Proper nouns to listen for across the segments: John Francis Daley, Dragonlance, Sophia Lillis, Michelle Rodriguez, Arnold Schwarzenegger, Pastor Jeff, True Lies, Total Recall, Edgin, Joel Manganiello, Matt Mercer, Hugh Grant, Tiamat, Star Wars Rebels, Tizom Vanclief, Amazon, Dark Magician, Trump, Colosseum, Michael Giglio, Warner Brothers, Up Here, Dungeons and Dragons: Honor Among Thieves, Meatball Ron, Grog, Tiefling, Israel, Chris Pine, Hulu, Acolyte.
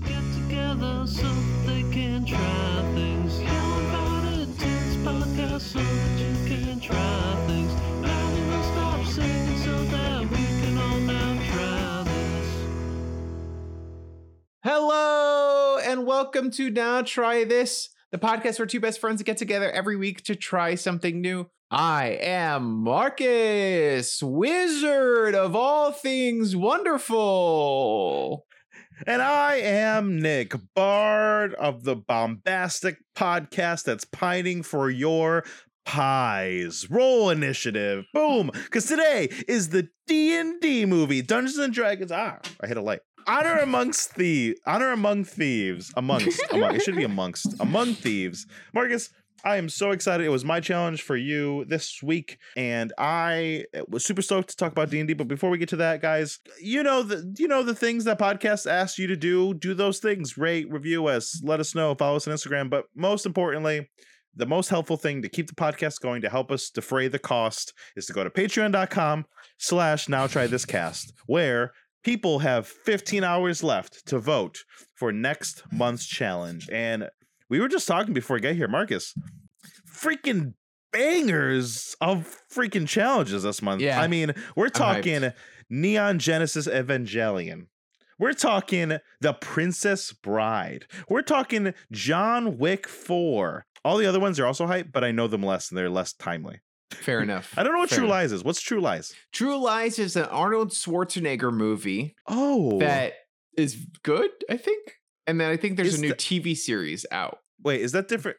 friends get together so they can try things. How about a dance podcast so that you can try things? I will stop singing so that we can all now try this. Hello, and welcome to Now Try This, the podcast where two best friends get together every week to try something new. I am Marcus, wizard of all things wonderful. And I am Nick, bard of the bombastic podcast that's pining for your pies. Roll initiative. Boom. Because today is the D&D movie, Dungeons and Dragons. Ah, I hit a light. Honor Among Thieves. It should be amongst. Among Thieves. Marcus, I am so excited. It was my challenge for you this week, and I was super stoked to talk about D&D. But before we get to that, guys, you know the things that podcasts ask you to do. Do those things. Rate, review us, let us know, follow us on Instagram. But most importantly, the most helpful thing to keep the podcast going, to help us defray the cost, is to go to patreon.com/nowtrythiscast, where people have 15 hours left to vote for next month's challenge. And we were just talking before I got here, Marcus, freaking bangers of freaking challenges this month. Yeah. I mean, we're talking Neon Genesis Evangelion. We're talking The Princess Bride. We're talking John Wick 4. All the other ones are also hype, but I know them less and they're less timely. Fair enough. I don't know what True Lies is. What's True Lies? True Lies is an Arnold Schwarzenegger movie. Oh, that is good, I think. And then I think there's a new TV series out. Wait, is that different?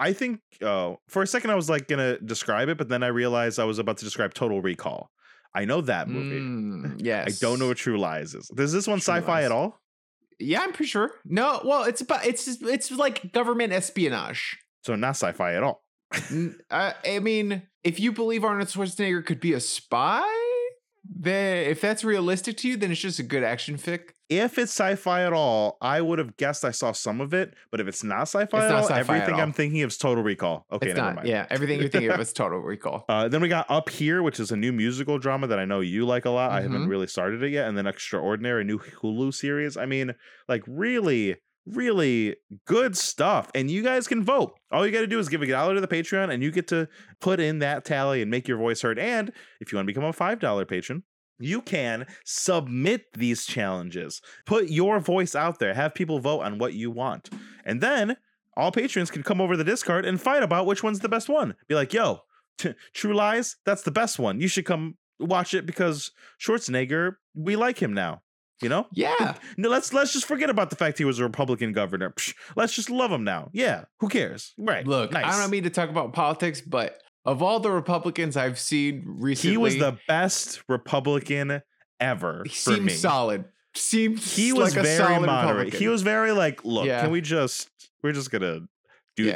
I think. Oh, for a second I was like gonna describe it, but then I realized I was about to describe Total Recall. I know that movie. Yes. I don't know what True Lies is. Does this one sci-fi at all? Yeah, I'm pretty sure. No, well, it's like government espionage. So not sci-fi at all. I mean, if you believe Arnold Schwarzenegger could be a spy, then if that's realistic to you, then it's just a good action fic. If it's sci-fi at all, I would have guessed I saw some of it. But if it's not sci-fi at all, everything I'm thinking of is Total Recall. Okay, never mind. Yeah, everything you're thinking of is Total Recall. Then we got Up Here, which is a new musical drama that I know you like a lot. Mm-hmm. I haven't really started it yet. And then Extraordinary, a new Hulu series. I mean, like really... really good stuff, and you guys can vote. All you got to do is give $1 to the Patreon, and you get to put in that tally and make your voice heard. And if you want to become a $5 patron, you can submit these challenges, put your voice out there, have people vote on what you want, and then all patrons can come over to the Discord and fight about which one's the best one. Be like, yo, True Lies, that's the best one, you should come watch it because Schwarzenegger, we like him now. You know? Yeah. No, let's just forget about the fact he was a Republican governor. Psh, let's just love him now. Yeah. Who cares? Right. Look, nice. I don't mean to talk about politics, but of all the Republicans I've seen recently, he was the best Republican ever. He seemed solid. He was like very solid moderate. Republican. He was very like, look, can we just gonna do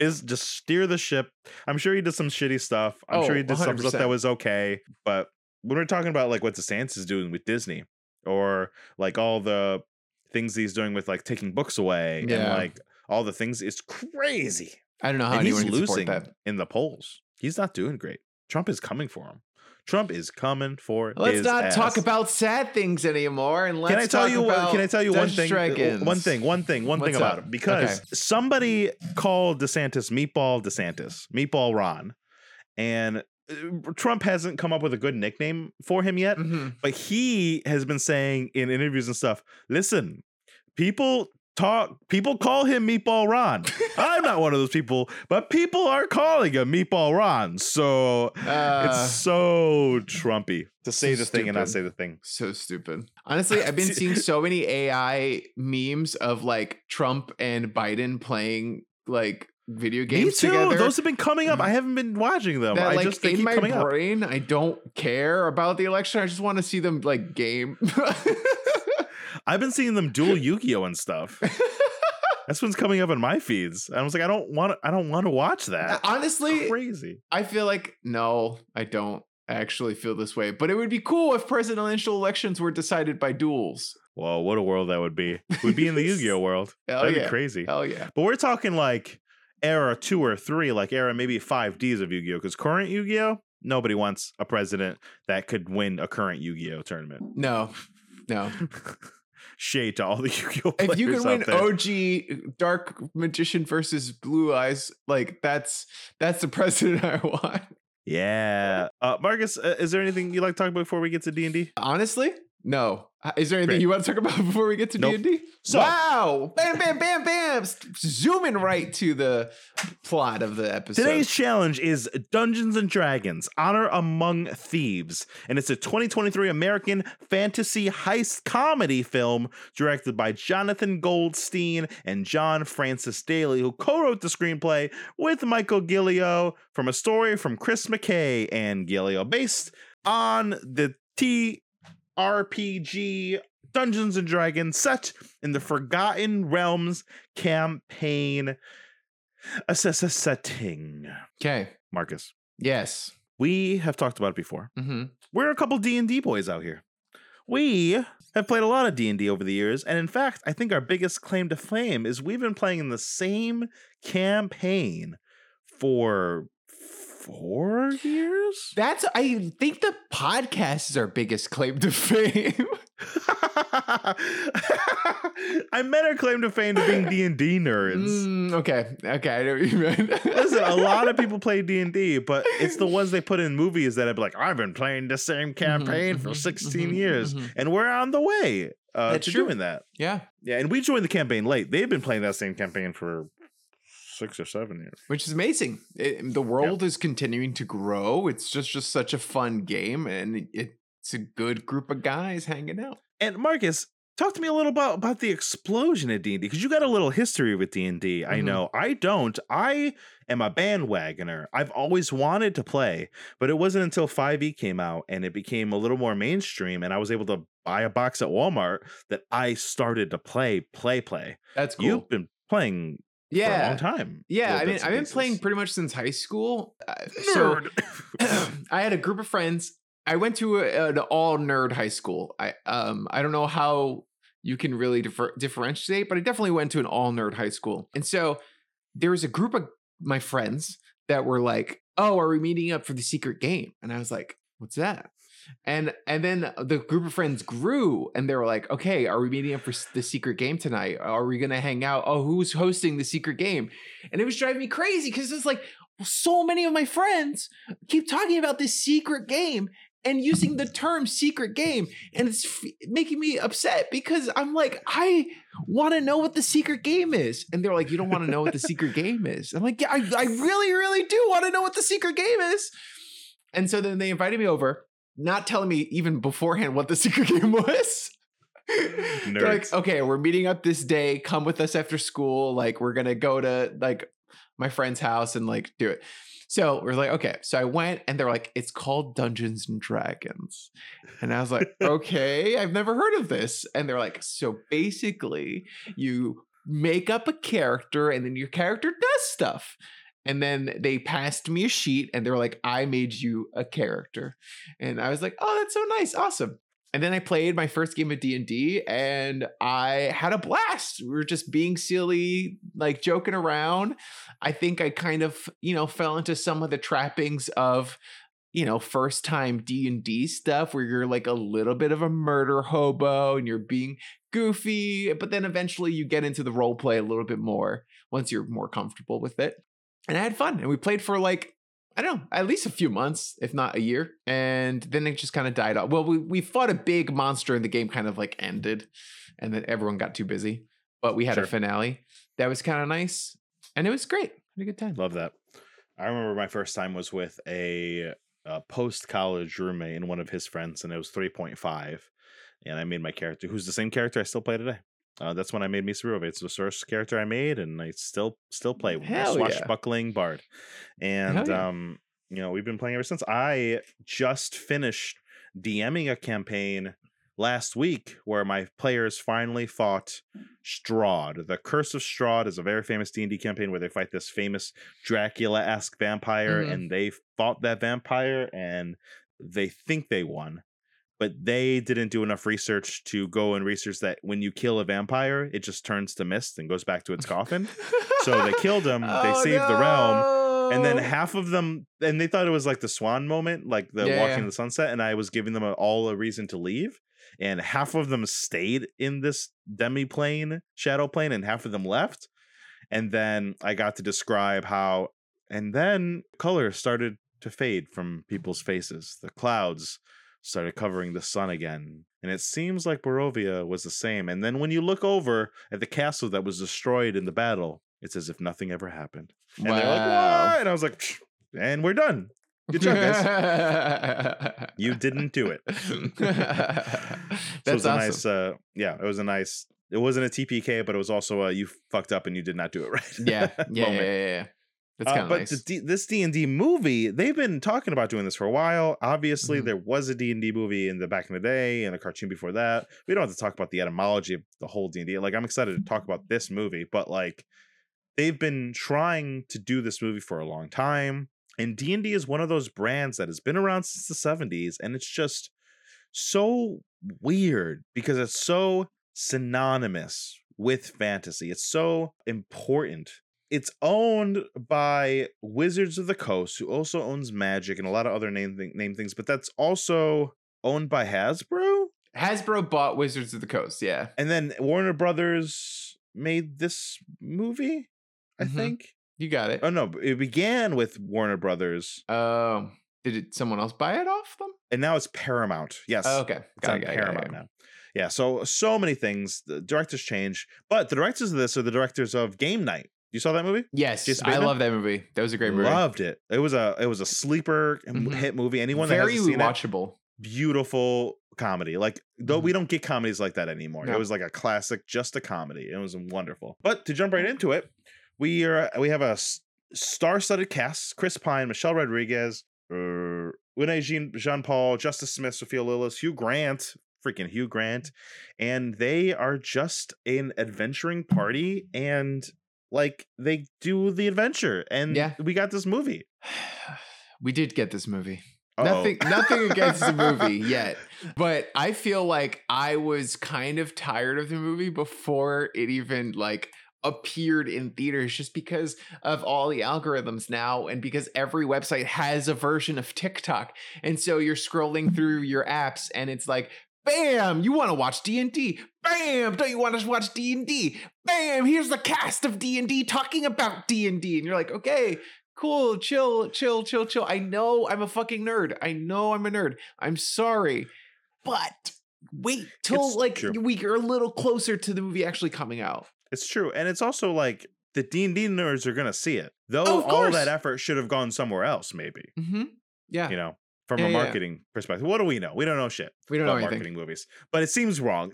just steer the ship. I'm sure he did some shitty stuff. I'm sure he did 100%. Some stuff that was okay. But when we're talking about like what DeSantis is doing with Disney, or like all the things he's doing with like taking books away and like all the things, it's crazy. I don't know how anyone he's losing that in the polls. He's not doing great. Trump is coming for him. Trump is coming for. Let's not talk about sad things anymore. And let's can I tell you one thing? One thing about him, because somebody called DeSantis Meatball Ron, and Trump hasn't come up with a good nickname for him yet, but he has been saying in interviews and stuff, listen, people call him Meatball Ron. I'm not one of those people, but people are calling him Meatball Ron. So it's so Trumpy to say the thing and not say the thing. So stupid. Honestly, I've been seeing so many AI memes of like Trump and Biden playing like video games together. Those have been coming up. I haven't been watching them. I just think in my brain, I don't care about the election. I just want to see them like game. I've been seeing them duel Yu-Gi-Oh and stuff. That's what's coming up in my feeds. I was like, I don't want to watch that. Honestly, it's crazy. I feel like I don't actually feel this way, but it would be cool if presidential elections were decided by duels. Whoa, what a world that would be. We'd be in the Yu-Gi-Oh world. That'd be crazy. Hell yeah. But we're talking like era 2 or 3, like era maybe 5Ds of Yu-Gi-Oh, because current Yu-Gi-Oh, nobody wants a president that could win a current Yu-Gi-Oh tournament. No. shade to all the Yu-Gi-Oh players. If you can win OG Dark Magician versus Blue Eyes, like that's the president I want. Yeah. Marcus, is there anything you'd like to talk about before we get to D&D? Honestly, no. Is there anything you want to talk about before we get to D&D? So, wow. Bam, bam, bam, bam. Zooming right to the plot of the episode. Today's challenge is Dungeons and Dragons: Honor Among Thieves. And it's a 2023 American fantasy heist comedy film directed by Jonathan Goldstein and John Francis Daley, who co-wrote the screenplay with Michael Giglio from a story from Chris McKay and Giglio, based on the TRPG Dungeons and Dragons set in the Forgotten Realms campaign setting. Okay, Marcus. Yes, we have talked about it before. Mm-hmm. We're a couple D&D boys out here. We have played a lot of D&D over the years, and in fact, I think our biggest claim to fame is we've been playing in the same campaign for 4 years? That's, I think the podcast is our biggest claim to fame. I meant our claim to fame to being D&D nerds. Okay, I know what you meant. Listen, a lot of people play D&D, but it's the ones they put in movies that I'd be like, I've been playing the same campaign for 16 years, and we're on the way to doing that. Yeah. Yeah, and we joined the campaign late. They've been playing that same campaign for 6 or 7 years, which is amazing. The world is continuing to grow. It's just such a fun game, and it's a good group of guys hanging out. And Marcus, talk to me a little about the explosion at D&D, because you got a little history with D&D. Mm-hmm. I know I don't. I am a bandwagoner. I've always wanted to play, but it wasn't until 5e came out and it became a little more mainstream, and I was able to buy a box at Walmart that I started to play. That's cool. You've been playing for a long time. Yeah, I mean, I've been playing pretty much since high school. Nerd. So I had a group of friends. I went to an all nerd high school. I don't know how you can really differentiate, but I definitely went to an all nerd high school. And so there was a group of my friends that were like, "Oh, are we meeting up for the secret game?" And I was like, "What's that?" And then the group of friends grew, and they were like, okay, are we meeting up for the secret game tonight? Are we going to hang out? Oh, who's hosting the secret game? And it was driving me crazy, because it's like, so many of my friends keep talking about this secret game and using the term secret game. And it's making me upset, because I'm like, I want to know what the secret game is. And they're like, you don't want to know what the secret game is. I'm like, yeah, I really, really do want to know what the secret game is. And so then they invited me over, not telling me even beforehand what the secret game was. They're like, okay, we're meeting up this day. Come with us after school. Like, we're going to go to like my friend's house and like do it. So we're like, okay. So I went, and they're like, it's called Dungeons and Dragons. And I was like, okay, I've never heard of this. And they're like, so basically you make up a character, and then your character does stuff. And then they passed me a sheet, and they were like, I made you a character. And I was like, oh, that's so nice. Awesome. And then I played my first game of D&D, and I had a blast. We were just being silly, like joking around. I think I kind of, fell into some of the trappings of, first time D&D stuff, where you're like a little bit of a murder hobo and you're being goofy. But then eventually you get into the role play a little bit more once you're more comfortable with it. And I had fun, and we played for like, I don't know, at least a few months, if not a year. And then it just kind of died off. Well, we fought a big monster, and the game kind of like ended, and then everyone got too busy. But we had a finale that was kind of nice, and it was great. Had a good time. Love that. I remember my first time was with a post-college roommate and one of his friends, and it was 3.5. And I made my character, who's the same character I still play today. That's when I made Misa Rove. It's the first character I made, and I still play with a swashbuckling bard. And we've been playing ever since. I just finished DMing a campaign last week where my players finally fought Strahd. The Curse of Strahd is a very famous D&D campaign where they fight this famous Dracula-esque vampire, and they fought that vampire, and they think they won. But they didn't do enough research to go and research that when you kill a vampire, it just turns to mist and goes back to its coffin. So they killed him. They saved the realm. And then half of them, and they thought it was like the swan moment, like the walking in the sunset. And I was giving them all a reason to leave. and half of them stayed in this demi-plane, shadow plane, and half of them left. And then I got to describe how, and then color started to fade from people's faces. The clouds started covering the sun again. And it seems like Barovia was the same. And then when you look over at the castle that was destroyed in the battle, it's as if nothing ever happened. And wow. They're like, what? And I was like, psh, and we're done. Good job, guys. You didn't do it. That's awesome. It was a nice, it wasn't a TPK, but it was also a, you fucked up and you did not do it right. Yeah. That's kind of nice. But this D&D movie, they've been talking about doing this for a while. Obviously, There was a D&D movie in the back in the day and a cartoon before that. We don't have to talk about the etymology of the whole D&D. Like, I'm excited to talk about this movie, but like, they've been trying to do this movie for a long time. And D&D is one of those brands that has been around since the 70s. And it's just so weird because it's so synonymous with fantasy. It's so important. It's owned by Wizards of the Coast, who also owns Magic and a lot of other name things, but that's also owned by Hasbro? Hasbro bought Wizards of the Coast, yeah. And then Warner Brothers made this movie, I think. You got it. Oh, no, it began with Warner Brothers. Oh, did someone else buy it off them? And now it's Paramount, yes. Oh, okay, got it. Paramount now. Yeah, so many things. The directors change, but the directors of this are the directors of Game Night. You saw that movie? Yes, I love that movie. That was a great movie. Loved it. It was a sleeper hit movie. Anyone very that hasn't seen watchable, it, beautiful comedy. Like though we don't get comedies like that anymore. No. It was like a classic, just a comedy. It was wonderful. But to jump right into it, we have a star-studded cast: Chris Pine, Michelle Rodriguez, Unai Jean-Paul, Justice Smith, Sophia Lillis, Hugh Grant, and they are just an adventuring party and. Like, they do the adventure, and we got this movie. We did get this movie. Uh-oh. Nothing against the movie yet, but I feel like I was kind of tired of the movie before it even, like, appeared in theaters just because of all the algorithms now and because every website has a version of TikTok, and so you're scrolling through your apps, and it's like, bam, you want to watch D&D. Bam, don't you want to watch D&D? Bam, here's the cast of D&D talking about D&D. And you're like, okay, cool, chill. I know I'm a fucking nerd. I'm sorry. But wait till we're a little closer to the movie actually coming out. It's true. And it's also like the D&D nerds are going to see it. Though all that effort should have gone somewhere else, maybe. Mm-hmm. Yeah. You know? From a marketing perspective. What do we know? We don't know shit. We don't know anything. Marketing movies. But it seems wrong.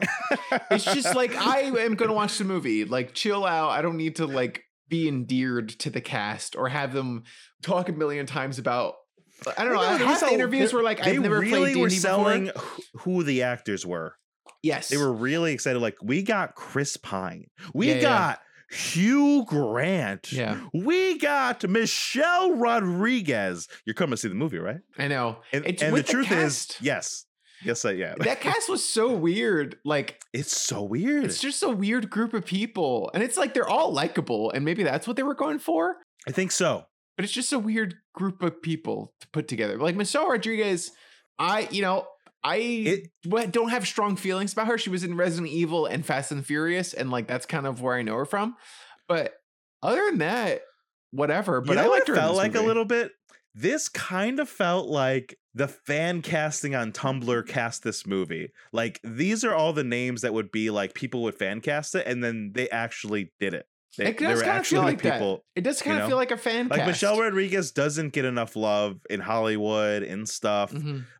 It's just like, I am going to watch the movie. Like, chill out. I don't need to, like, be endeared to the cast or have them talk a million times about... I don't know. Half the interviews were like, I've never played D&D before. They really were selling who the actors were. Yes. They were really excited. Like, we got Chris Pine. We got... Hugh Grant. Yeah. We got Michelle Rodriguez. You're coming to see the movie, right? I know. And the truth is, yes. Yes. That cast was so weird. Like, it's so weird. It's just a weird group of people. And it's like they're all likable. And maybe that's what they were going for. I think so. But it's just a weird group of people to put together. Like Michelle Rodriguez, I don't have strong feelings about her. She was in Resident Evil and Fast and Furious, and like that's kind of where I know her from. But other than that, whatever. But you know I liked what it her. Felt in this like movie. A little bit. This kind of felt like the fan casting on Tumblr cast this movie. Like these are all the names that would be like people would fan cast it, and then they actually did it. It does kind of feel like people, that. It does kind of feel like a fan cast. Like Michelle Rodriguez doesn't get enough love in Hollywood and stuff,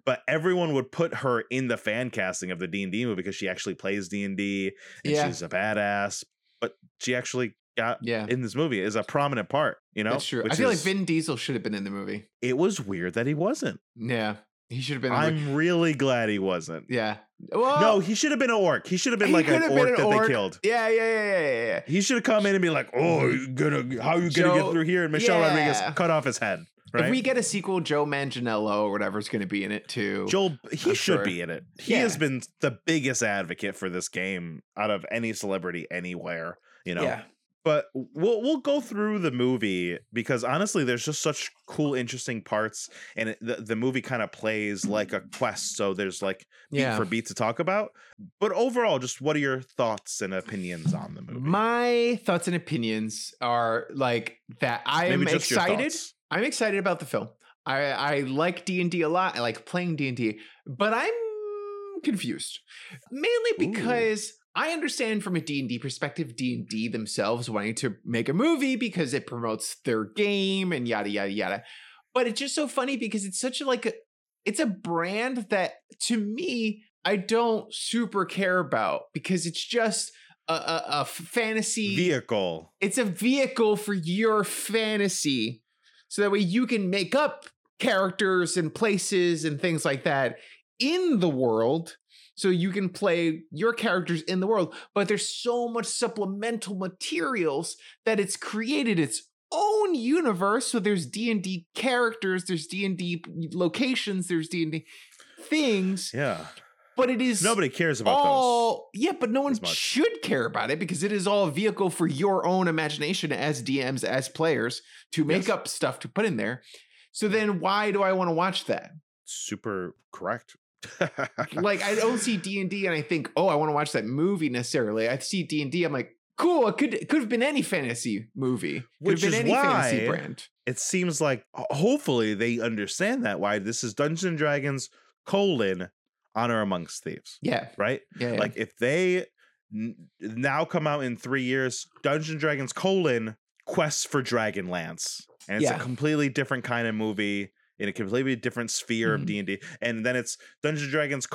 but everyone would put her in the fan casting of the D&D movie because she actually plays D&D and she's a badass. But she actually got in this movie is a prominent part. You know, that's true. I feel like Vin Diesel should have been in the movie. It was weird that he wasn't. Yeah. He should have been. I'm really glad he wasn't. Yeah. Well, no, he should have been an orc. He should have been like an orc that they killed. Yeah. He should have come in and be like, "Oh, how are you gonna get through here?" And Michelle Rodriguez cut off his head. Right? If we get a sequel, Joe Manganiello or whatever is going to be in it too. He should be in it. He has been the biggest advocate for this game out of any celebrity anywhere. You know. Yeah. But we'll go through the movie because honestly, there's just such cool, interesting parts, and the movie kind of plays like a quest. So there's like beat for beat to talk about. But overall, just what are your thoughts and opinions on the movie? My thoughts and opinions are like that. I'm excited. I'm excited about the film. I like D&D a lot. I like playing D&D, but I'm confused mainly because. Ooh. I understand from a D&D perspective, D&D themselves wanting to make a movie because it promotes their game and yada, yada, yada. But it's just so funny because it's such a, like, it's a brand that to me, I don't super care about because it's just a fantasy vehicle. It's a vehicle for your fantasy. So that way you can make up characters and places and things like that in the world. So you can play your characters in the world, but there's so much supplemental materials that it's created its own universe. So there's D&D characters, there's D&D locations, there's D&D things. Yeah. But it is nobody cares about all, those. Yeah, but no one should care about it because it is all a vehicle for your own imagination as DMs, as players to make up stuff to put in there. So then why do I want to watch that? Super correct. Like I don't see D&D and I think, oh, I want to watch that movie necessarily. I see D&D, I'm like, cool, it could have been any fantasy movie. Which is any fantasy brand. It seems like hopefully they understand that why this is Dungeons and Dragons : Honor Among Thieves. Yeah. Right? Yeah, yeah. Like if they now come out in 3 years, Dungeons and Dragons : Quest for Dragonlance. And it's a completely different kind of movie. In a completely different sphere of D&D. And then it's Dungeons and Dragons :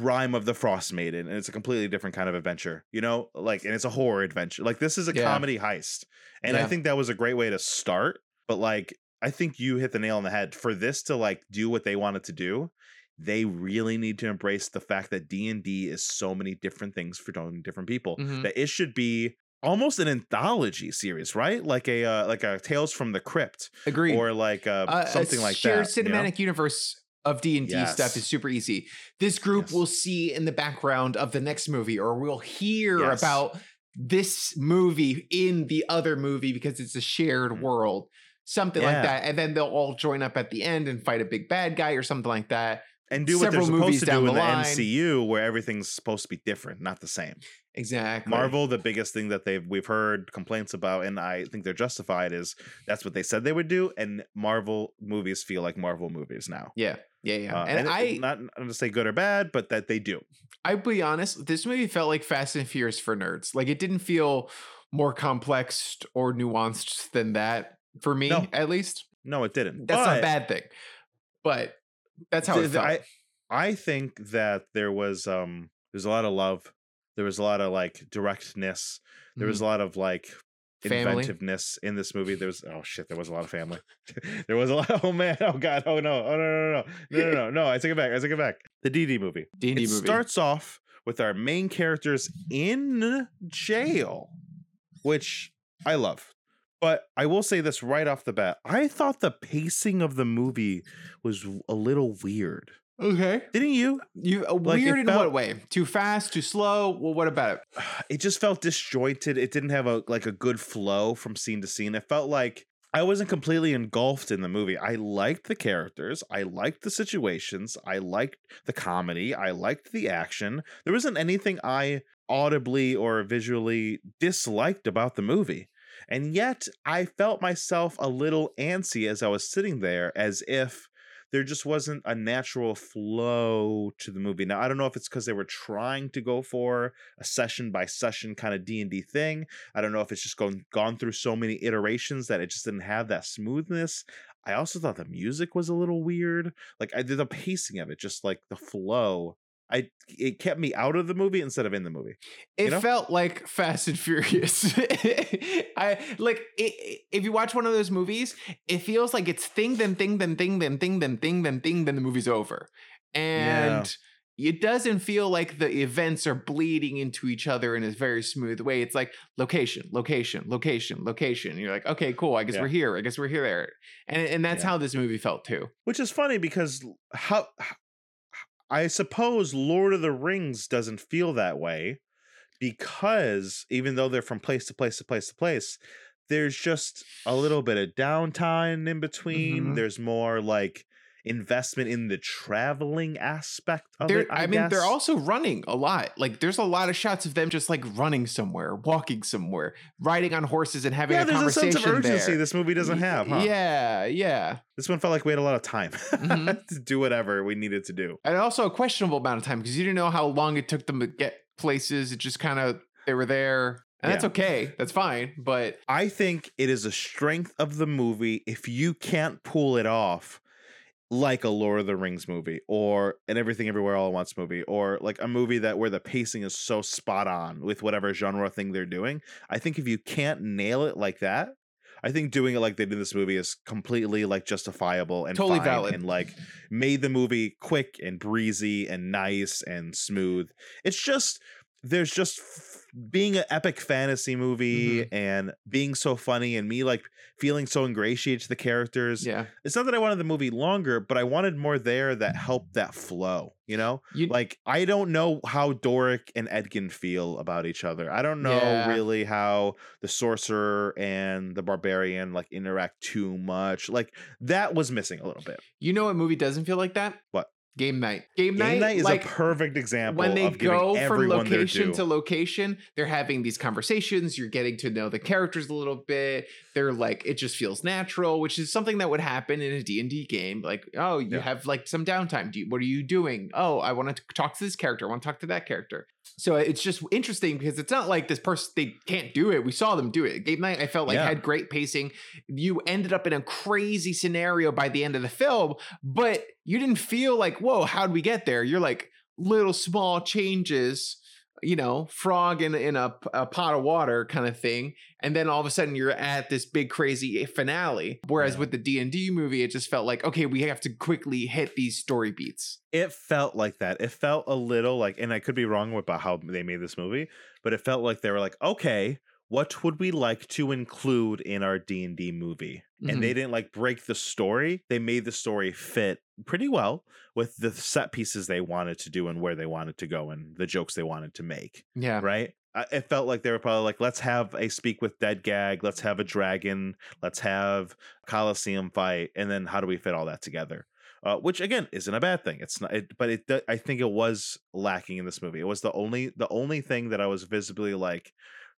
Rime of the Frost Maiden. And it's a completely different kind of adventure, you know, like, and it's a horror adventure. Like this is a comedy heist. And I think that was a great way to start. But like, I think you hit the nail on the head for this to like do what they wanted to do. They really need to embrace the fact that D&D is so many different things for so many different people that it should be almost an anthology series, right? Like a Tales from the Crypt. Agreed. Or like something like that. Shared cinematic universe of D&D stuff is super easy. This group will see in the background of the next movie, or we'll hear about this movie in the other movie because it's a shared world, something like that. And then they'll all join up at the end and fight a big bad guy or something like that. And do what they're supposed to do in the MCU, where everything's supposed to be different, not the same. Exactly. Marvel, the biggest thing that we've heard complaints about, and I think they're justified, is that's what they said they would do, and Marvel movies feel like Marvel movies now. Yeah, yeah, yeah. And I'm not going to say good or bad, but that they do. I'll be honest, this movie felt like Fast and Furious for nerds. Like, it didn't feel more complex or nuanced than that, for me, at least. No, it didn't. That's not a bad thing. But... that's how it felt. I think that there's a lot of love. There was a lot of like directness. There was a lot of like inventiveness in this movie. There was a lot of family. There was a lot of, oh man, oh god, oh no, oh no, I take it back. The D&D movie. It starts off with our main characters in jail, which I love. But I will say this right off the bat. I thought the pacing of the movie was a little weird. Okay. Didn't you? Weird in what way? Too fast? Too slow? Well, what about it? It just felt disjointed. It didn't have a good flow from scene to scene. It felt like I wasn't completely engulfed in the movie. I liked the characters. I liked the situations. I liked the comedy. I liked the action. There wasn't anything I audibly or visually disliked about the movie. And yet I felt myself a little antsy as I was sitting there, as if there just wasn't a natural flow to the movie. Now, I don't know if it's because they were trying to go for a session by session kind of D&D thing. I don't know if it's just gone through so many iterations that it just didn't have that smoothness. I also thought the music was a little weird. Like the pacing of it, just like the flow. It kept me out of the movie instead of in the movie. It felt like Fast and Furious. If you watch one of those movies, it feels like it's thing, then thing, then thing, then thing, then thing, then thing, then the movie's over. And it doesn't feel like the events are bleeding into each other in a very smooth way. It's like location, location, location, location. And you're like, okay, cool. I guess we're here. I guess we're here there. And that's how this movie felt too. Which is funny because I suppose Lord of the Rings doesn't feel that way because even though they're from place to place to place to place, there's just a little bit of downtime in between. Mm-hmm. There's more like investment in the traveling aspect of it. I mean, they're also running a lot. Like, there's a lot of shots of them just like running somewhere, walking somewhere, riding on horses, and having a conversation. There's a sense of urgency this movie doesn't have. Huh? Yeah, yeah. This one felt like we had a lot of time mm-hmm. to do whatever we needed to do, and also a questionable amount of time because you didn't know how long it took them to get places. It just kind of they were there. And that's okay. That's fine. But I think it is a strength of the movie if you can't pull it off like a Lord of the Rings movie or an Everything Everywhere All at Once movie or like a movie that where the pacing is so spot on with whatever genre thing they're doing. I think if you can't nail it like that, I think doing it like they did this movie is completely like justifiable and totally valid and like made the movie quick and breezy and nice and smooth. It's just... there's just being an epic fantasy movie mm-hmm. and being so funny and me like feeling so ingratiated to the characters. Yeah. It's not that I wanted the movie longer, but I wanted more there that helped that flow. You know, like, I don't know how Doric and Edgin feel about each other. I don't know really how the sorcerer and the barbarian like interact too much. Like, that was missing a little bit. You know, what movie doesn't feel like that? What? Game night is like, a perfect example when they of go from location to location. They're having these conversations. You're getting to know the characters a little bit. They're like, it just feels natural, which is something that would happen in a D&D game. Like, oh, you have like some downtime. What are you doing? Oh, I want to talk to this character. I want to talk to that character. So it's just interesting because it's not like this person, they can't do it. We saw them do it. Game Night, I felt like had great pacing. You ended up in a crazy scenario by the end of the film, but you didn't feel like, whoa, how'd we get there? You're like little small changes, you know, frog in a pot of water kind of thing. And then all of a sudden you're at this big crazy finale. Whereas with the D&D movie, it just felt like, okay, we have to quickly hit these story beats. It felt like that. It felt a little like, and I could be wrong about how they made this movie, but it felt like they were like, okay, what would we like to include in our D&D movie? And they didn't like break the story. They made the story fit pretty well with the set pieces they wanted to do and where they wanted to go and the jokes they wanted to make. Yeah. Right. It felt like they were probably like, let's have a speak with dead gag. Let's have a dragon. Let's have a Colosseum fight. And then how do we fit all that together? Which again isn't a bad thing. It's not, I think it was lacking in this movie. It was the only thing that I was visibly like,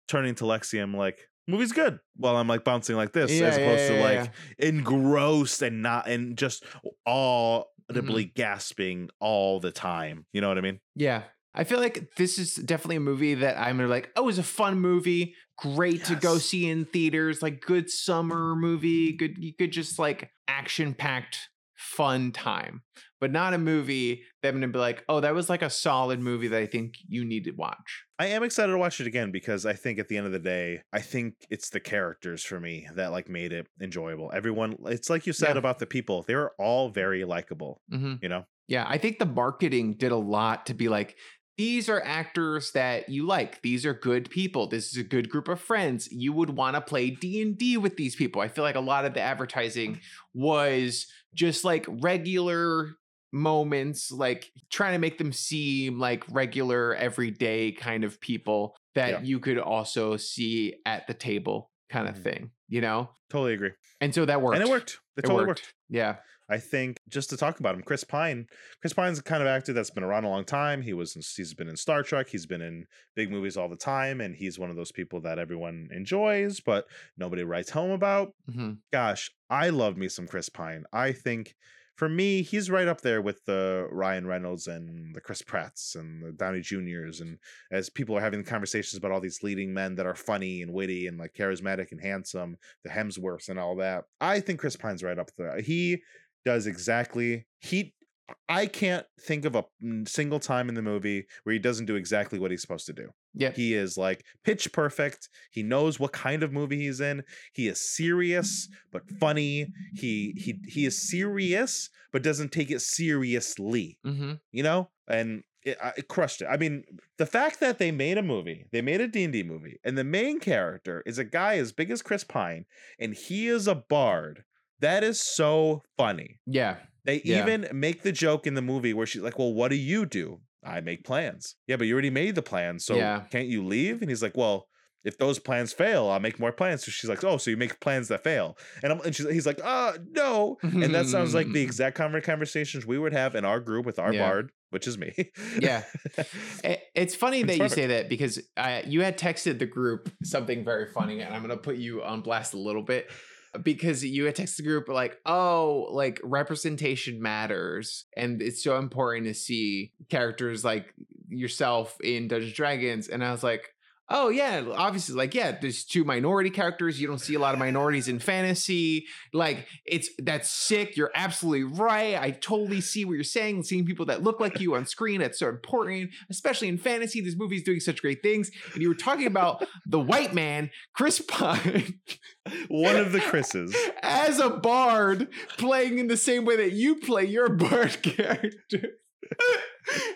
turning to Lexi, I'm like, movie's good. Well, I'm like bouncing like this as opposed to like engrossed and not and just audibly gasping all the time. You know what I mean? Yeah. I feel like this is definitely a movie that I'm like, oh, it was a fun movie. Great to go see in theaters. Like, good summer movie. Good just like action-packed fun time. But not a movie that I'm going to be like, oh, that was like a solid movie that I think you need to watch. I am excited to watch it again because I think at the end of the day, I think it's the characters for me that like made it enjoyable. Everyone, it's like you said about the people, they were all very likable, you know? Yeah, I think the marketing did a lot to be like, these are actors that you like. These are good people. This is a good group of friends. You would want to play D&D with these people. I feel like a lot of the advertising was just like regular moments, like trying to make them seem like regular everyday kind of people that you could also see at the table kind of thing, you know? Totally agree. And so that worked. And it worked. It totally worked. Yeah. I think just to talk about him, Chris Pine's the kind of actor that's been around a long time. He's been in Star Trek. He's been in big movies all the time. And he's one of those people that everyone enjoys, but nobody writes home about. Mm-hmm. Gosh, I love me some Chris Pine. I think for me, he's right up there with the Ryan Reynolds and the Chris Pratts and the Downey Jr.'s. And as people are having conversations about all these leading men that are funny and witty and like charismatic and handsome, the Hemsworths and all that, I think Chris Pine's right up there. He does exactly I can't think of a single time in the movie where he doesn't do exactly what he's supposed to do. Yeah. He is like pitch perfect. He knows what kind of movie he's in. He is serious, but funny. He is serious, but doesn't take it seriously, you know, and it crushed it. I mean, the fact that they made a D&D movie and the main character is a guy as big as Chris Pine and he is a bard. That is so funny. Yeah. They even make the joke in the movie where she's like, well, what do you do? I make plans. Yeah, but you already made the plan, so can't you leave? And he's like, well, if those plans fail, I'll make more plans. So she's like, oh, so you make plans that fail. And he's like, no. And that sounds like the exact conversations we would have in our group with our bard, which is me. Yeah. It's funny that you say that, because you had texted the group something very funny, and I'm going to put you on blast a little bit, because you had texted the group like, oh, like representation matters. And it's so important to see characters like yourself in Dungeons & Dragons. And I was like, oh, yeah, obviously, like, yeah, there's two minority characters. You don't see a lot of minorities in fantasy. Like, that's sick. You're absolutely right. I totally see what you're saying. Seeing people that look like you on screen, that's so important, especially in fantasy. This movie's doing such great things. And you were talking about the white man, Chris Pine. One of the Chris's. As a bard, playing in the same way that you play your bard character.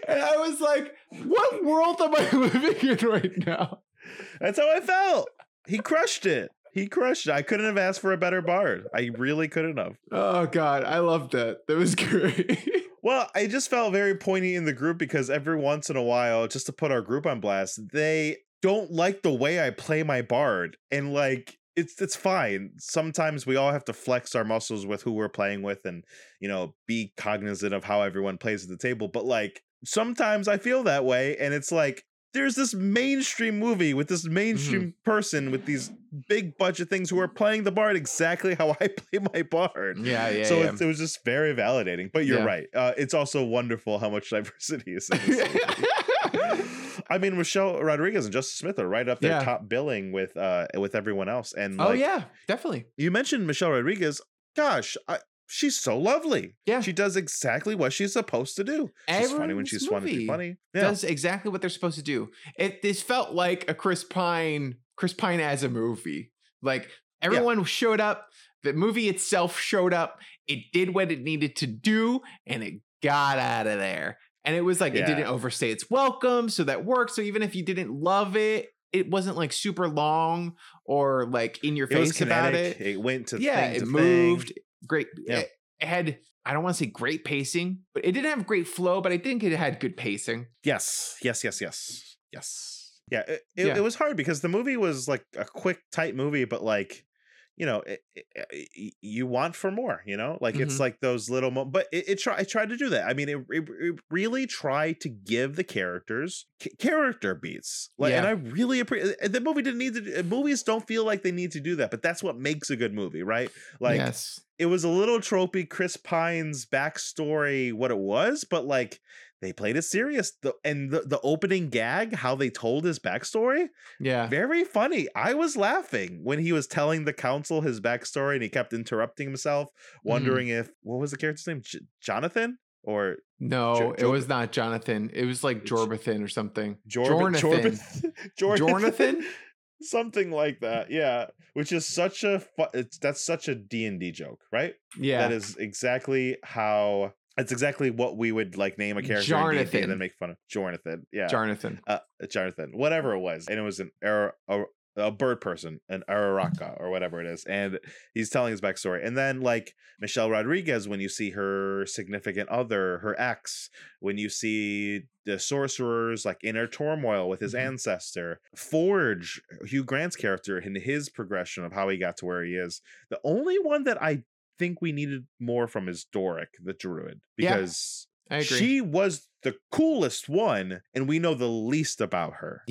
And I was like, what world am I living in right now? That's how I felt. He crushed it. I couldn't have asked for a better bard. I really couldn't have. Oh God, I loved that. That was great. Well, I just felt very pointy in the group, because every once in a while, just to put our group on blast, they don't like the way I play my bard. And like, it's fine. Sometimes we all have to flex our muscles with who we're playing with, and, you know, be cognizant of how everyone plays at the table. But like, sometimes I feel that way, and it's like, there's this mainstream movie with this mainstream person with these big budget things who are playing the bard exactly how I play my bard. So it was just very validating. But you're right. It's also wonderful how much diversity is in this movie. I mean, Michelle Rodriguez and Justice Smith are right up there top billing with everyone else. And like, oh yeah, definitely. You mentioned Michelle Rodriguez. Gosh, she's so lovely. Yeah, she does exactly what she's supposed to do. She's funny when she's wanted to be funny. Yeah. Does exactly what they're supposed to do. This felt like a Chris Pine as a movie. Like everyone showed up. The movie itself showed up. It did what it needed to do, and it got out of there. And it was like, it didn't overstay its welcome. So that worked. So even if you didn't love it, it wasn't like super long or like in your face about it. It went to it moved. Great. Yeah. It had, I don't want to say great pacing, but it didn't have great flow, but I think it had good pacing. Yes. Yeah. It was hard because the movie was like a quick, tight movie, but like, you know, you want for more, you know, like it's like those little moments, but I tried to do that. I mean, it really tried to give the characters character beats. Like, and I really appreciate the movie didn't need to. Movies don't feel like they need to do that, but that's what makes a good movie, right? Like, it was a little tropey Chris Pine's backstory, what it was, but like they played it serious. The opening gag, how they told his backstory. Yeah. Very funny. I was laughing when he was telling the council his backstory and he kept interrupting himself, wondering if, what was the character's name? Jonathan? Or no, it was not Jonathan. It was like Jorbathan or something. Jornathan? Something like that. Yeah. Which is such a, that's such a D&D joke, right? Yeah. That is exactly how... It's exactly what we would like name a character Jonathan. And then make fun of Jonathan. Yeah. Jonathan, whatever it was. And it was an a bird person, an Araraka or whatever it is. And he's telling his backstory. And then like Michelle Rodriguez, when you see her significant other, her ex, when you see the sorcerer's like inner turmoil with his ancestor, Forge, Hugh Grant's character and his progression of how he got to where he is. The only one that I think we needed more from is Doric the druid, because I agree. She was the coolest one and we know the least about her.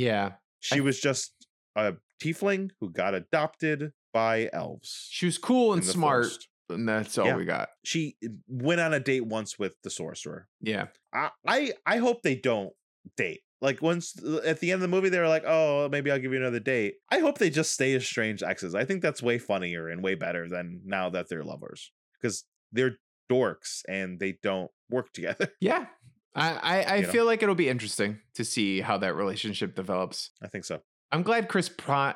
She was just a tiefling who got adopted by elves. She was cool and smart forest. And that's all we got. She went on a date once with the sorcerer. I hope they don't date. Like once at the end of the movie, they were like, oh, maybe I'll give you another date. I hope they just stay as strange exes. I think that's way funnier and way better than now that they're lovers, because they're dorks and they don't work together. Yeah, I feel like it'll be interesting to see how that relationship develops. I think so. I'm glad Chris Pine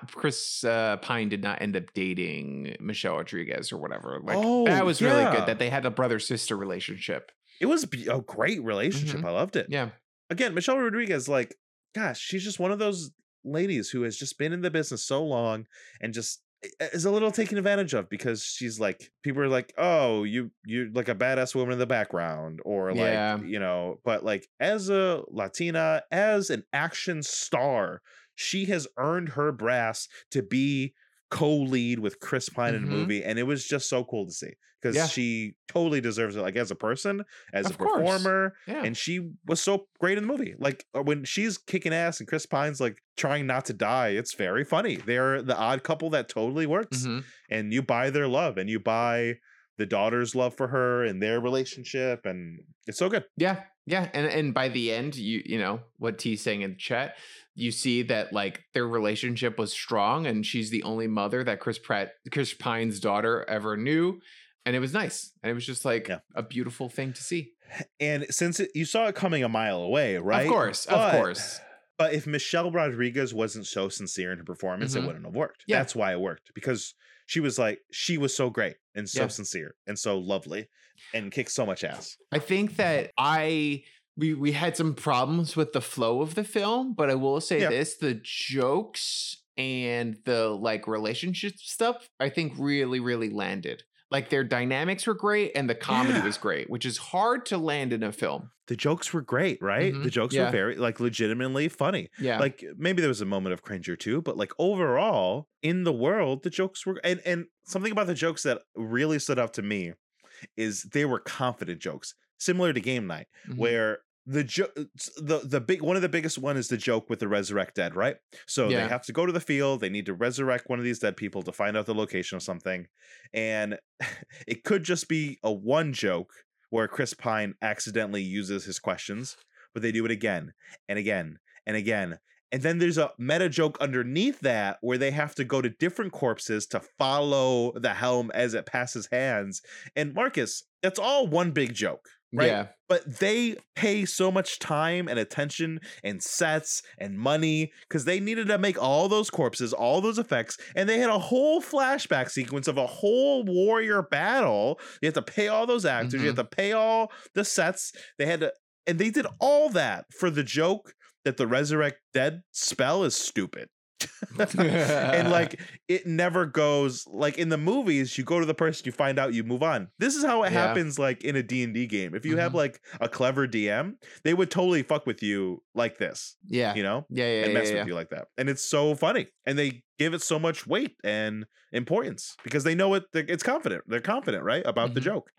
did not end up dating Michelle Rodriguez or whatever. Like, that was really good that they had a brother-sister relationship. It was a great relationship. I loved it. Yeah. Again, Michelle Rodriguez, like, gosh, she's just one of those ladies who has just been in the business so long and just is a little taken advantage of, because she's like, people are like, oh, you're like a badass woman in the background, or like, you know, but like as a Latina, as an action star, she has earned her brass to be co-lead with Chris Pine in a movie, and it was just so cool to see, because she totally deserves it, like as a person, as of a performer, and she was so great in the movie. Like when she's kicking ass and Chris Pine's like trying not to die, it's very funny. They're the odd couple that totally works, and you buy their love, and you buy the daughter's love for her and their relationship, and it's so good. And by the end, you know what T's saying in the chat, you see that like their relationship was strong, and she's the only mother that Chris Pine's daughter ever knew, and it was nice, and it was just like a beautiful thing to see. And since you saw it coming a mile away, right? Of course. But if Michelle Rodriguez wasn't so sincere in her performance, it wouldn't have worked. Yeah. That's why it worked, because she was like, she was so great and so sincere and so lovely and kicked so much ass. I think that we had some problems with the flow of the film, but I will say this, the jokes and the like relationship stuff, I think really, really landed. Like their dynamics were great and the comedy was great, which is hard to land in a film. The jokes were great, right? The jokes were very like legitimately funny. Yeah. Like maybe there was a moment of cringe or two, but like overall in the world, the jokes were, and something about the jokes that really stood out to me is they were confident jokes, similar to Game Night, where the biggest one is the joke with the resurrect dead, right? So they have to go to the field, they need to resurrect one of these dead people to find out the location of something, and it could just be a one joke where Chris Pine accidentally uses his questions, but they do it again and again and again. And then there's a meta joke underneath that where they have to go to different corpses to follow the helm as it passes hands. And Marcus, that's all one big joke, right? Yeah. But they pay so much time and attention and sets and money because they needed to make all those corpses, all those effects. And they had a whole flashback sequence of a whole warrior battle. You have to pay all those actors. You have to pay all the sets. They had to, and they did all that for the joke that the resurrect dead spell is stupid. And like it never goes, like in the movies you go to the person, you find out, you move on. This is how it happens, like in a D&D game. If you have like a clever DM, they would totally fuck with you like this, you know, and mess with you like that. And it's so funny, and they give it so much weight and importance because they know it, it's confident, they're confident, right, about the joke.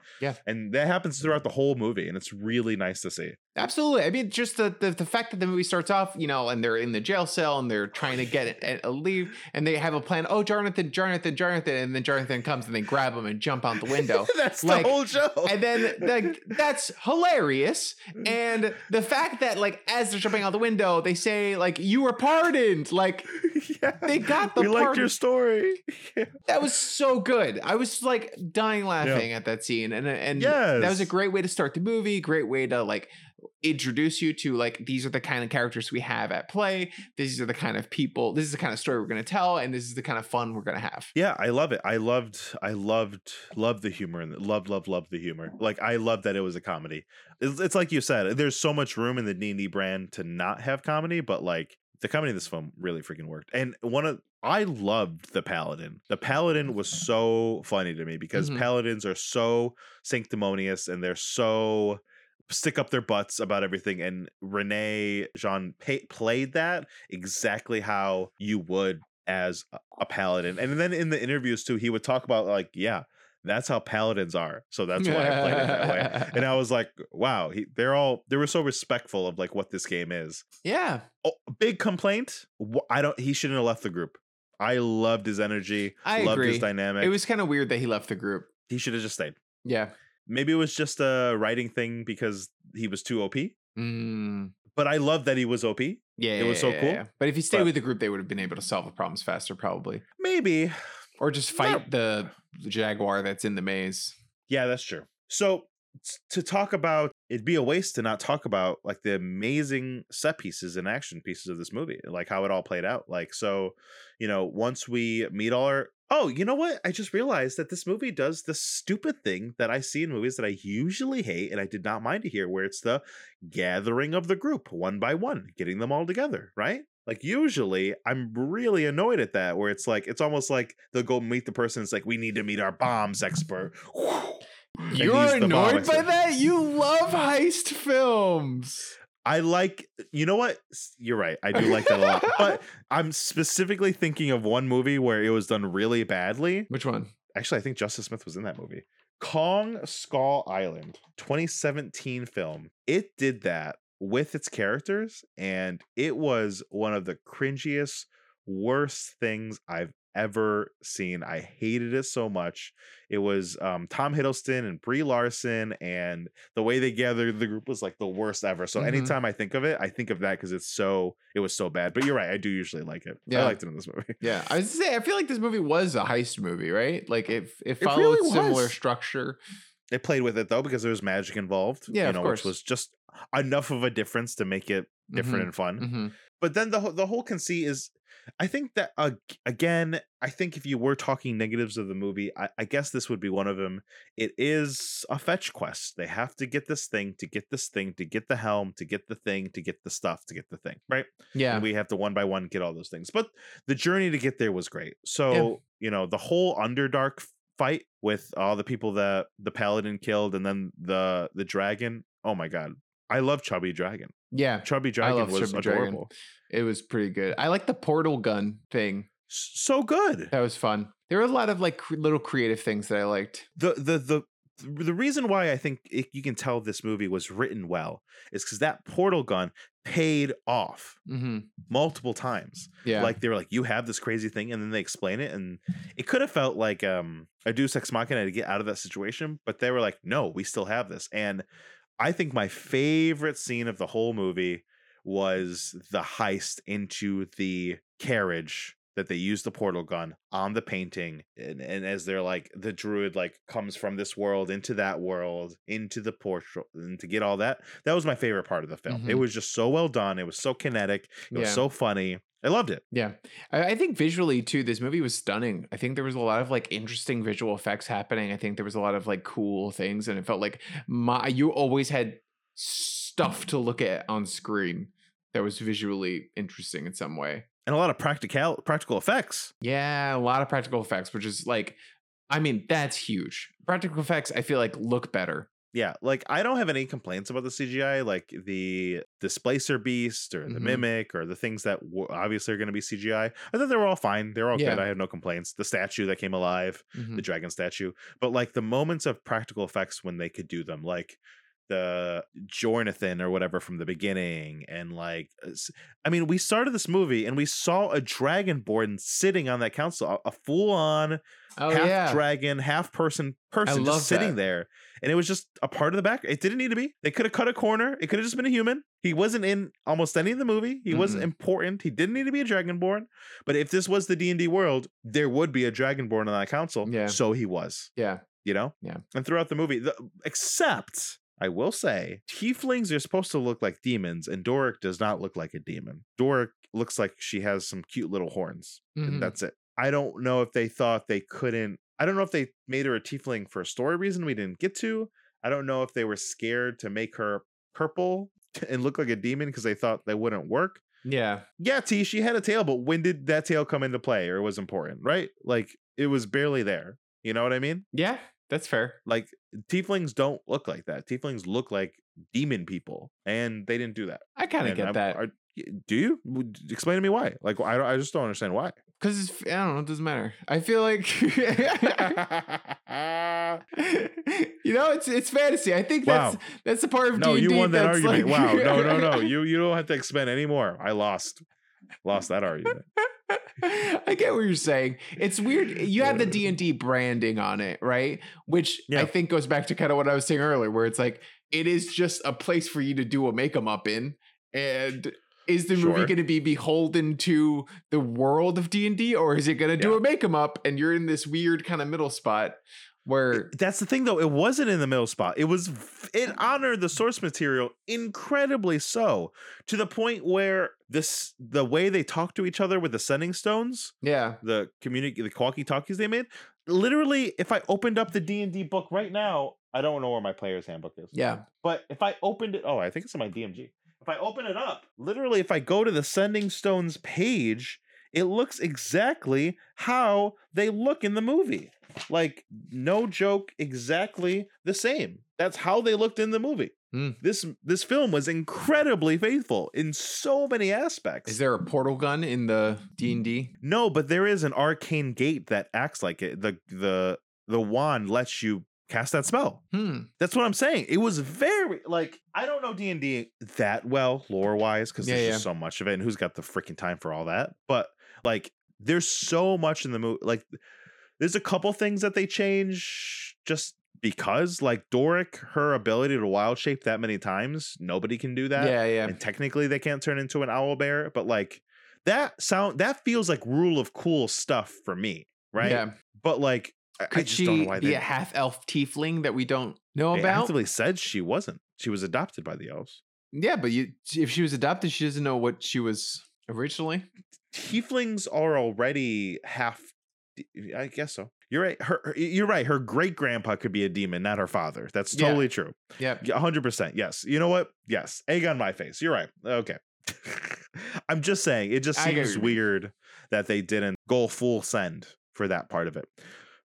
And that happens throughout the whole movie, and it's really nice to see. Absolutely. I mean, just the fact that the movie starts off, you know, and they're in the jail cell and they're trying to get a leave, and they have a plan. Oh, Jonathan, and then Jonathan comes and they grab him and jump out the window. That's like, the whole joke. And then like that's hilarious. And the fact that like as they're jumping out the window, they say like, "You were pardoned." Like they got the. We liked your story. That was so good. I was like dying laughing at that scene, and that was a great way to start the movie. Great way to like introduce you to like, these are the kind of characters we have at play, these are the kind of people, this is the kind of story we're going to tell, and this is the kind of fun we're going to have. I love it. I loved the humor, and loved the humor. Like I love that it was a comedy. It's like you said, there's so much room in the D&D brand to not have comedy, but like the comedy in this film really freaking worked. And I loved the Paladin. The Paladin was so funny to me because Paladins are so sanctimonious and they're so stick up their butts about everything, and Renee Jean played that exactly how you would as a Paladin. And then in the interviews too, he would talk about like, that's how Paladins are, so that's why I played it that way. And I was like, wow, they were so respectful of like what this game is. Big complaint, he shouldn't have left the group. I loved his energy. I loved his dynamic. It was kind of weird that he left the group. He should have just stayed. Maybe it was just a writing thing because he was too OP. But I love that he was OP. It was so cool. But if he stayed with the group, they would have been able to solve the problems faster, probably. Maybe. Or just fight the jaguar that's in the maze. Yeah, that's true. So to talk about, it'd be a waste to not talk about like the amazing set pieces and action pieces of this movie, like how it all played out. Like, so, you know, once we meet all our, oh, you know what? I just realized that this movie does the stupid thing that I see in movies that I usually hate, and I did not mind to hear, where it's the gathering of the group one by one, getting them all together, right? Like, usually I'm really annoyed at that, where it's like, it's almost like they'll go meet the person. It's like, we need to meet our bombs expert. You're annoyed by that? You love heist films. I like, you know what? You're right. I do like that a lot. But I'm specifically thinking of one movie where it was done really badly. Which one? Actually, I think Justice Smith was in that movie. Kong Skull Island, 2017 film. It did that with its characters, and it was one of the cringiest, worst things I've ever seen. I hated it so much. It was Tom Hiddleston and Brie Larson, and the way they gathered the group was like the worst ever. So anytime I think of it, I think of that because it was so bad. But you're right, I do usually like it. Yeah. I liked it in this movie. Yeah, I was gonna say, I feel like this movie was a heist movie, right? Like it followed similar structure. It played with it though because there was magic involved. Yeah, you know, of course. Which was just enough of a difference to make it different and fun. Mm-hmm. But then the whole conceit is, I think that again, I think if you were talking negatives of the movie, I guess this would be one of them. It is a fetch quest. They have to get this thing, to get this thing, to get the helm, to get the thing, to get the stuff, to get the thing, right? Yeah. And we have to one by one get all those things. But the journey to get there was great. So, you know, the whole Underdark fight with all the people that the Paladin killed and then the dragon. Oh my God. I love Chubby Dragon. Yeah. Chubby Dragon was adorable. It was pretty good. I like the portal gun thing. So good. That was fun. There were a lot of like little creative things that I liked. The reason why I think you can tell this movie was written well is because that portal gun paid off multiple times. Yeah. Like they were like, you have this crazy thing, and then they explain it, and it could have felt like a Deus Ex Machina to get out of that situation, but they were like, no, we still have this. And I think my favorite scene of the whole movie was the heist into the carriage that they used the portal gun on the painting. And as they're like, the druid like comes from this world into that world, into the portal, and to get all that. That was my favorite part of the film. It was just so well done. It was so kinetic. It was so funny. I loved it. Yeah. I think visually too, this movie was stunning. I think there was a lot of like interesting visual effects happening. I think there was a lot of like cool things, and it felt like you always had stuff to look at on screen that was visually interesting in some way. And a lot of practical effects. Yeah. A lot of practical effects, which is like, I mean, that's huge. Practical effects, I feel like, look better. Yeah, like I don't have any complaints about the CGI, like the Displacer Beast or the Mimic or the things that obviously are going to be CGI. I thought they were all fine. They're all good. I have no complaints. The statue that came alive, the dragon statue. But like the moments of practical effects when they could do them, like the Jornathan or whatever from the beginning. And like, I mean, we started this movie and we saw a dragonborn sitting on that council, a full on dragon, half person just sitting there. And it was just a part of the back. It didn't need to be. They could have cut a corner. It could have just been a human. He wasn't in almost any of the movie. He wasn't important. He didn't need to be a dragonborn. But if this was the D&D world, there would be a dragonborn on that council. Yeah. So he was. Yeah. You know? Yeah. And throughout the movie, except I will say, tieflings are supposed to look like demons, and Doric does not look like a demon. Doric looks like she has some cute little horns, and that's it. I don't know if they thought they couldn't. I don't know if they made her a tiefling for a story reason we didn't get to. I don't know if they were scared to make her purple and look like a demon because they thought they wouldn't work. Yeah. Yeah, T, she had a tail, but when did that tail come into play or was important, right? Like, it was barely there. You know what I mean? Yeah. That's fair. Like, tieflings don't look like that. Tieflings look like demon people, and they didn't do that. I kind of get that. Do you? Explain to me why. Like, I just don't understand why. Because I don't know. It doesn't matter. I feel like, you know, it's fantasy. I think that's the part of D&D. No, you won that argument. Like, wow. No. You don't have to expend any more. I lost that argument. I get what you're saying. It's weird. You had the D&D branding on it, right? Which I think goes back to kind of what I was saying earlier, where it's like, it is just a place for you to do a make-em-up in. And is the movie going to be beholden to the world of D&D, or is it going to do a make-em-up and you're in this weird kind of middle spot? Where that's the thing, though. It wasn't in the middle spot. It honored the source material incredibly so, to the point where the way they talk to each other with the sending stones, the walkie-talkies they made. Literally, if I opened up the D&D book right now, I don't know where my player's handbook is. Yeah, but if I opened it, I think it's in my DMG. If I open it up, literally, if I go to the Sending Stones page, it looks exactly how they look in the movie. Like, no joke, exactly the same. That's how they looked in the movie. Mm. This film was incredibly faithful in so many aspects. Is there a portal gun in the D&D? No, but there is an arcane gate that acts like it. The wand lets you cast that spell. Hmm. That's what I'm saying. It was very, like, I don't know D&D that well, lore-wise, because there's just so much of it, and who's got the freaking time for all that? But, like, there's so much in the movie. Like, there's a couple things that they change just because, like, Doric, her ability to wild shape that many times, nobody can do that. Yeah, yeah. And technically they can't turn into an owl bear, but, like, that feels like rule of cool stuff for me, right? Yeah. But, like, Could she don't know why be a half-elf tiefling that we don't know about? They actively said she wasn't. She was adopted by the elves. Yeah, but if she was adopted, she doesn't know what she was originally. Tieflings are already half... I guess so. You're right. You're right. Her great-grandpa could be a demon, not her father. That's totally true. Yeah. 100%. Yes. You know what? Yes. Egg on my face. You're right. Okay. I'm just saying. It just seems weird that they didn't go full send for that part of it.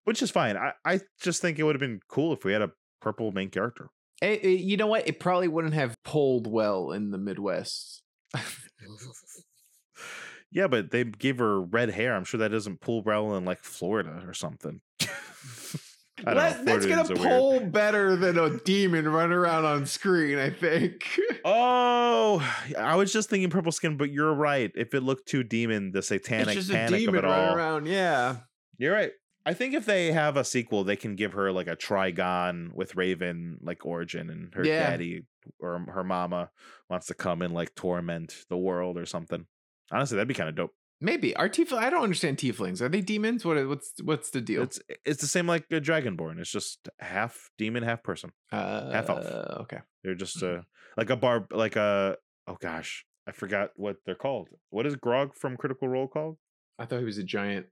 Which is fine. I just think it would have been cool if we had a purple main character. You know what? It probably wouldn't have polled well in the Midwest. Yeah, but they gave her red hair. I'm sure that doesn't pull well in, like, Florida or something. That's going to poll better than a demon running around on screen, I think. Oh, I was just thinking purple skin, but you're right. If it looked too demon, the satanic panic of it all. It's just a demon running around, yeah. You're right. I think if they have a sequel, they can give her like a Trigon with Raven, like origin, and her daddy or her mama wants to come and like torment the world or something. Honestly, that'd be kind of dope. Maybe. I don't understand tieflings. Are they demons? What's the deal? It's the same like a dragonborn. It's just half demon, half person, half elf. Okay, they're just oh gosh, I forgot what they're called. What is Grog from Critical Role called? I thought he was a giant.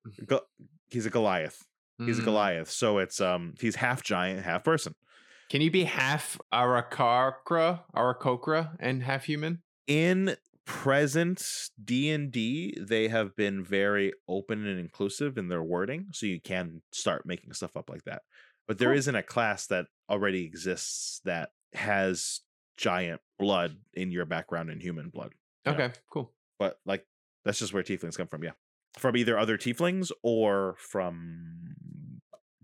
He's a Goliath. He's a Goliath. So it's he's half giant, half person. Can you be half Arakocra and half human? In present D&D, they have been very open and inclusive in their wording, so you can start making stuff up like that. But there isn't a class that already exists that has giant blood in your background and human blood. Okay, cool. But like that's just where tieflings come from, yeah. From either other tieflings or from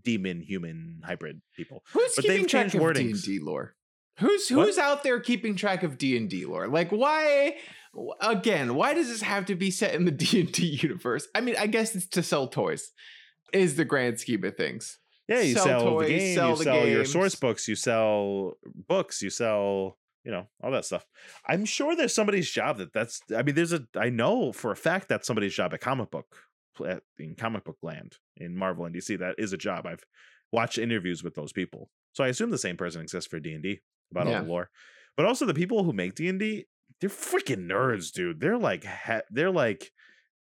demon-human hybrid people. But they've changed wordings. Who's keeping track of D&D lore? Who's out there keeping track of D&D lore? Like, why does this have to be set in the D&D universe? I mean, I guess it's to sell toys, is the grand scheme of things. Yeah, you sell toys, the game, you sell your source books, you sell... You know, all that stuff. I'm sure there's somebody's job that's. I mean, I know for a fact that's somebody's job at comic book land in Marvel and DC. That is a job. I've watched interviews with those people, so I assume the same person exists for D&D about all the lore. But also the people who make D&D, they're freaking nerds, dude. They're like,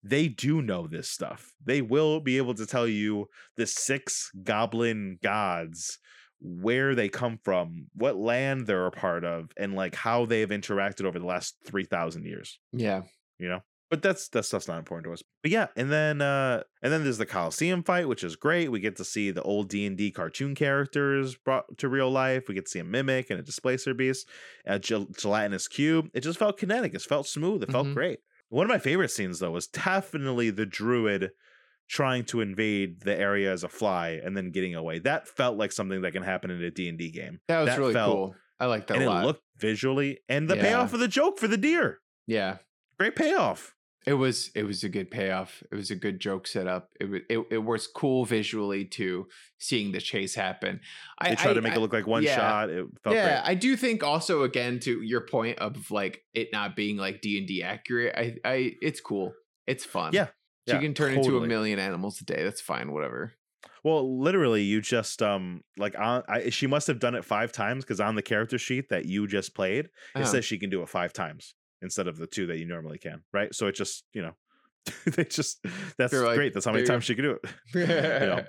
they do know this stuff. They will be able to tell you the 6 goblin gods, where they come from, what land they're a part of, and like how they have interacted over the last 3,000 years. Yeah. You know, but that stuff's not important to us. But yeah. And then there's the Colosseum fight, which is great. We get to see the old D&D cartoon characters brought to real life. We get to see a mimic and a displacer beast, a gelatinous cube. It just felt kinetic. It felt smooth. It felt great. One of my favorite scenes though was definitely the druid trying to invade the area as a fly and then getting away. That felt like something that can happen in a D&D game. That really cool. I like that a lot. And it looked visually, and the payoff of the joke for the deer. Yeah. Great payoff. It was a good payoff. It was a good joke setup. It was cool visually too, seeing the chase happen. They tried to make it look like one shot. It felt great. I do think also, again, to your point of like it not being like D&D accurate, it's cool. It's fun. Yeah. So you can turn into a million animals a day. That's fine. Whatever. Well, literally, you just she must have done it 5 times, because on the character sheet that you just played, it says she can do it 5 times instead of the 2 that you normally can. Right. So it just, you know, that's like, great. That's how many times she can do it. You know?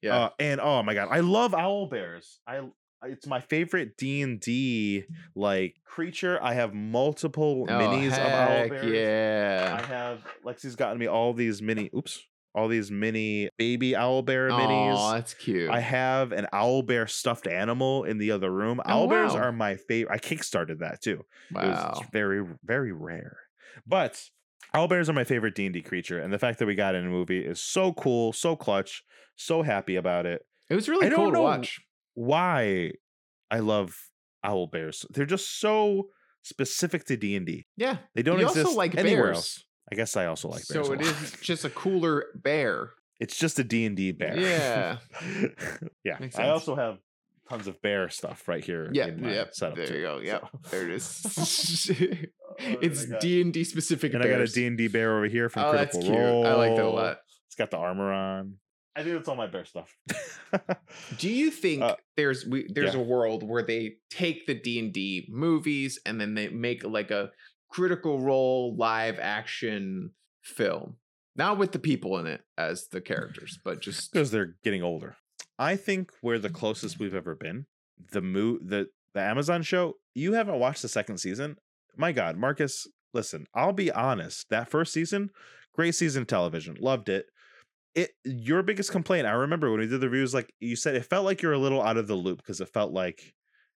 Yeah. And oh, my God, I love owl bears. I It's my favorite D&D like creature. I have multiple minis of owlbears. Yeah, I have. Lexi's gotten me all these mini. Oops. All these mini baby owlbear minis. Oh, that's cute. I have an owlbear stuffed animal in the other room. Owlbears are my favorite. I kickstarted that too. Wow. It's very, very rare. But owlbears are my favorite D&D creature. And the fact that we got it in a movie is so cool, so clutch, so happy about it. It was really cool to watch. Why I love owlbears. They're just so specific to D&D. Yeah. They don't exist also like anywhere else. I guess I also like bears. So it is just a cooler bear. It's just a D&D bear. Yeah. Yeah. I also have tons of bear stuff right here. Yeah. Yep. There you go. Yeah. So. There it is. It's D&D specific and bears. I got a D&D bear over here from Critical Role. Cute. I like that a lot. It's got the armor on. I think that's all my bear stuff. Do you think there's a world where they take the D&D movies and then they make like a Critical Role live action film, not with the people in it as the characters, but just because they're getting older? I think we're the closest we've ever been. The Amazon show. You haven't watched the second season. My God, Marcus, listen, I'll be honest. That first season, great season of television. Loved it. Your biggest complaint. I remember when we did the reviews, like you said, it felt like you're a little out of the loop because it felt like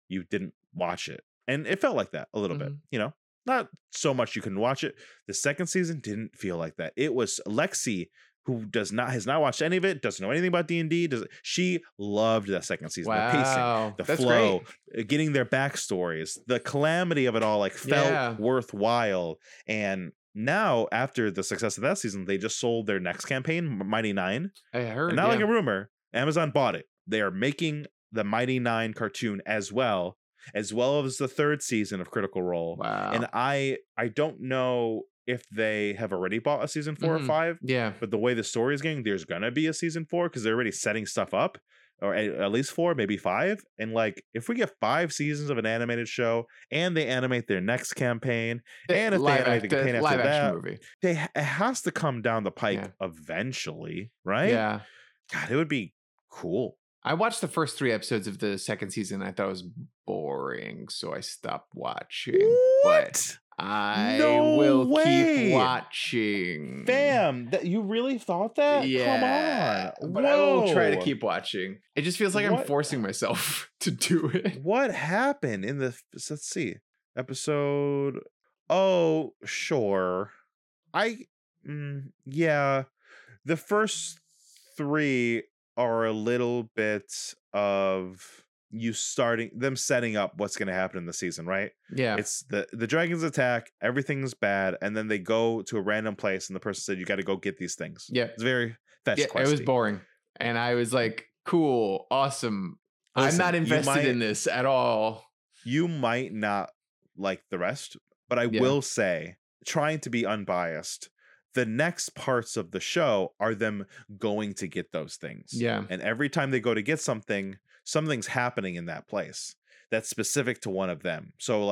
you didn't watch it. And it felt like that a little bit, you know? Not so much you can watch it. The second season didn't feel like that. It was Lexi, who has not watched any of it, doesn't know anything about D&D. She loved that second season. Wow. The pacing, the flow, getting their backstories, the calamity of it all felt worthwhile. And now, after the success of that season, they just sold their next campaign, Mighty Nein. I heard. And not like a rumor. Amazon bought it. They are making the Mighty Nein cartoon as well as the third season of Critical Role. Wow. And I don't know if they have already bought a season 4 or 5. Yeah. But the way the story is going, there's going to be a season 4 because they're already setting stuff up, or at least 4, maybe 5. And if we get 5 seasons of an animated show and they animate their next campaign, and if they animate the campaign after that, movie. It has to come down the pike eventually, right? Yeah. God, it would be cool. I watched the first 3 episodes of the second season. I thought it was boring, so I stopped watching. What? But I keep watching. Damn, you really thought that? Yeah. Come on. But I will try to keep watching. It just feels like I'm forcing myself to do it. What happened in the... Let's see. Episode... Oh, sure. The first 3... are a little bit of you setting up what's going to happen in the season, right? Yeah. It's the dragons attack, everything's bad, and then they go to a random place and the person said, you got to go get these things. Yeah. It's very fetch questy. It was boring. And I was like, cool, awesome. I'm not invested in this at all. You might not like the rest, but I will say, trying to be unbiased, the next parts of the show are them going to get those things. Yeah. And every time they go to get something, something's happening in that place that's specific to one of them. So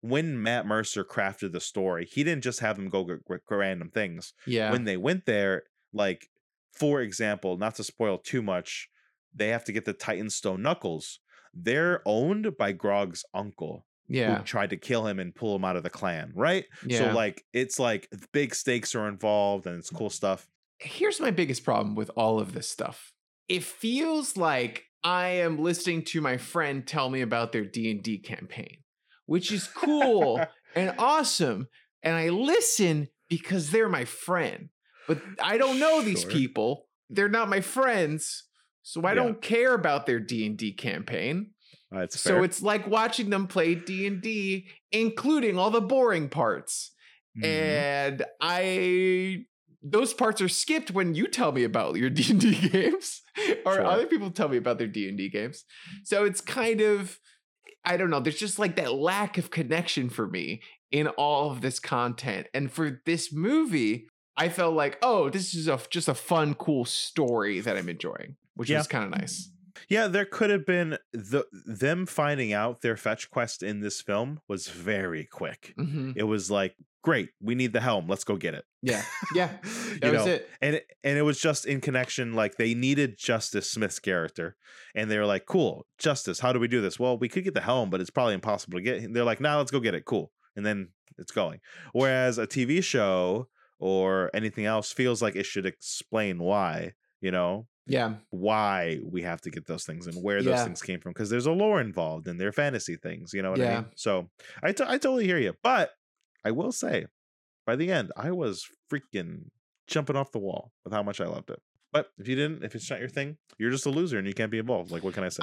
when Matt Mercer crafted the story, he didn't just have them go get random things. Yeah. When they went there, for example, not to spoil too much, they have to get the Titanstone Knuckles. They're owned by Grog's uncle. Yeah. Who tried to kill him and pull him out of the clan, right? Yeah. So it's big stakes are involved and it's cool stuff. Here's my biggest problem with all of this stuff. It feels like I am listening to my friend tell me about their D&D campaign, which is cool and awesome. And I listen because they're my friend, but I don't know these people. They're not my friends. So I don't care about their D&D campaign. So fair. It's like watching them play D&D, including all the boring parts. Mm-hmm. And those parts are skipped when you tell me about your D&D games or other people tell me about their D&D games. So it's kind of, I don't know. There's just that lack of connection for me in all of this content. And for this movie, I felt this is just a fun, cool story that I'm enjoying, which is kind of nice. Yeah, there could have been them finding out their fetch quest in this film was very quick. Mm-hmm. It was great, we need the helm, let's go get it. Yeah That was it. And it was just in connection, like, they needed Justice Smith's character, and they were like, cool, Justice, how do we do this? Well, we could get the helm, but it's probably impossible to get. And they're like, nah, let's go get it. Cool. And then it's going. Whereas a TV show or anything else feels like it should explain why, why we have to get those things and where those things came from, because there's a lore involved and they're fantasy things, I mean? So I totally hear you, but I will say, by the end, I was freaking jumping off the wall with how much I loved it. But if it's not your thing, you're just a loser and you can't be involved. Like, what can I say?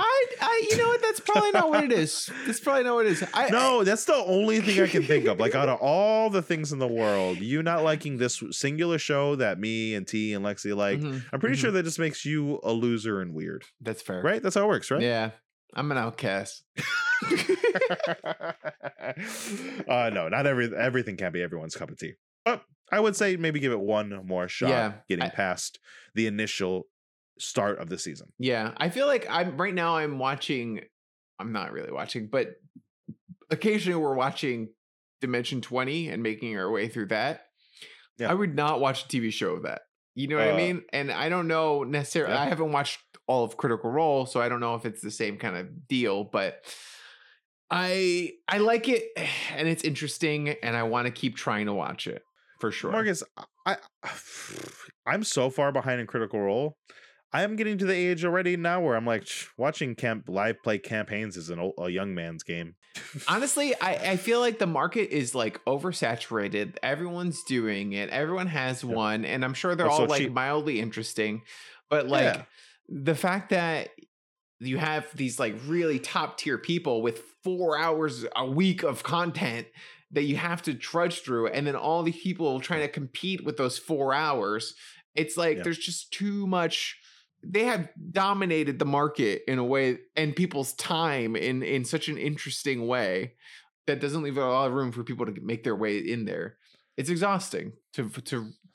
You know what? That's probably not what it is. No, that's the only thing I can think of. Like, out of all the things in the world, you not liking this singular show that me and T and Lexi like, mm-hmm. I'm pretty sure that just makes you a loser and weird. That's fair. Right? That's how it works, right? Yeah. I'm an outcast. No, not everything can be everyone's cup of tea. But I would say maybe give it one more shot, getting past the initial start of the season. Yeah, I feel like I'm not really watching, but occasionally we're watching Dimension 20 and making our way through that. Yeah. I would not watch a TV show of that. You know what I mean? And I don't know necessarily. Yeah. I haven't watched all of Critical Role, so I don't know if it's the same kind of deal, but I like it, and it's interesting, and I want to keep trying to watch it for sure. Marcus, I'm so far behind in Critical Role. I am getting to the age already now where I'm like, watching live play campaigns is a young man's game. Honestly, I feel like the market is like oversaturated. Everyone's doing it. Everyone has one, and I'm sure they're all so like cheap. Mildly interesting. But like the fact that you have these like really top tier people with 4 hours a week of content that you have to trudge through, and then all the people trying to compete with those 4 hours, it's like there's just too much. They have dominated the market in a way, and people's time in such an interesting way that doesn't leave a lot of room for people to make their way in there. It's exhausting to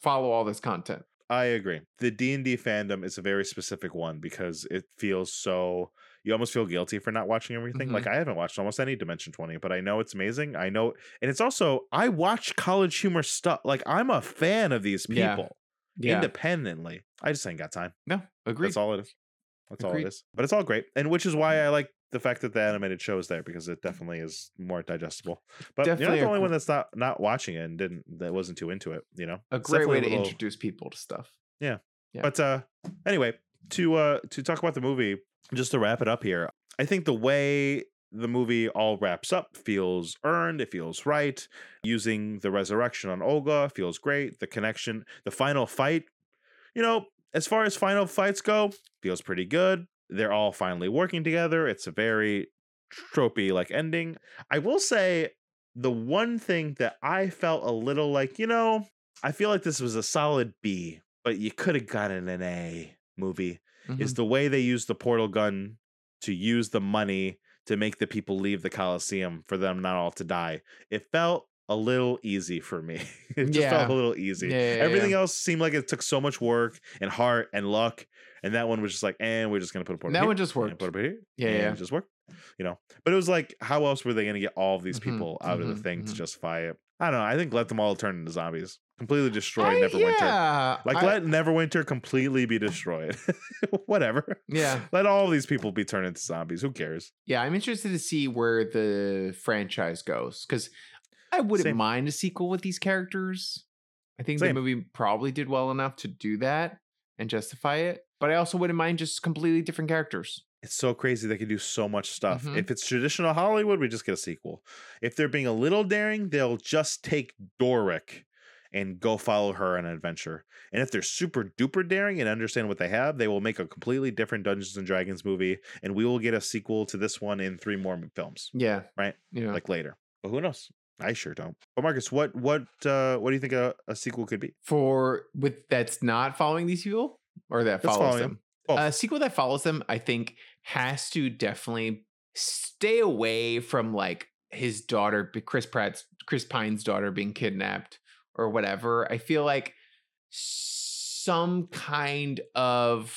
follow all this content. I agree. The D&D fandom is a very specific one because it feels so, you almost feel guilty for not watching everything. Mm-hmm. Like, I haven't watched almost any Dimension 20, but I know it's amazing. I know. And it's also, I watch College Humor stuff. Like, I'm a fan of these people independently. I just ain't got time. No, agreed. That's all it is. But it's all great. And which is why I like the fact that the animated show is there, because it definitely is more digestible. But definitely you're the only one that's not watching it and wasn't too into it, A great way to introduce people to stuff. Yeah. But anyway, to talk about the movie, just to wrap it up here, I think the way the movie all wraps up feels earned. It feels right. Using the resurrection on Olga feels great. The connection, the final fight, as far as final fights go, feels pretty good. They're all finally working together. It's a very tropey like ending. I will say the one thing that I felt a little like, I feel like this was a solid B, but you could have gotten an A movie, is the way they used the portal gun to use the money to make the people leave the Colosseum for them not all to die. It felt a little easy for me. It just felt a little easy. Everything else seemed like it took so much work and heart and luck, and that one was just like, and we're just gonna put a portal. That one just worked. It just worked. But it was like, how else were they gonna get all of these people out of the thing to justify it? I don't know. I think let them all turn into zombies, completely destroy Neverwinter. Let Neverwinter completely be destroyed. Whatever. Yeah. Let all these people be turned into zombies. Who cares? Yeah, I'm interested to see where the franchise goes, because I wouldn't mind a sequel with these characters. I think the movie probably did well enough to do that and justify it. But I also wouldn't mind just completely different characters. It's so crazy. They can do so much stuff. If it's traditional Hollywood, we just get a sequel. If they're being a little daring, they'll just take Doric and go follow her on an adventure. And if they're super duper daring and understand what they have, they will make a completely different Dungeons and Dragons movie. And we will get a sequel to this one in 3 more films. Yeah. Right? Yeah. Like later. But who knows? I sure don't. But Marcus, what do you think a sequel could be that's not following these people, or that follows them? A sequel that follows them, I think, has to definitely stay away from like his daughter, Chris Pine's daughter, being kidnapped or whatever. I feel like some kind of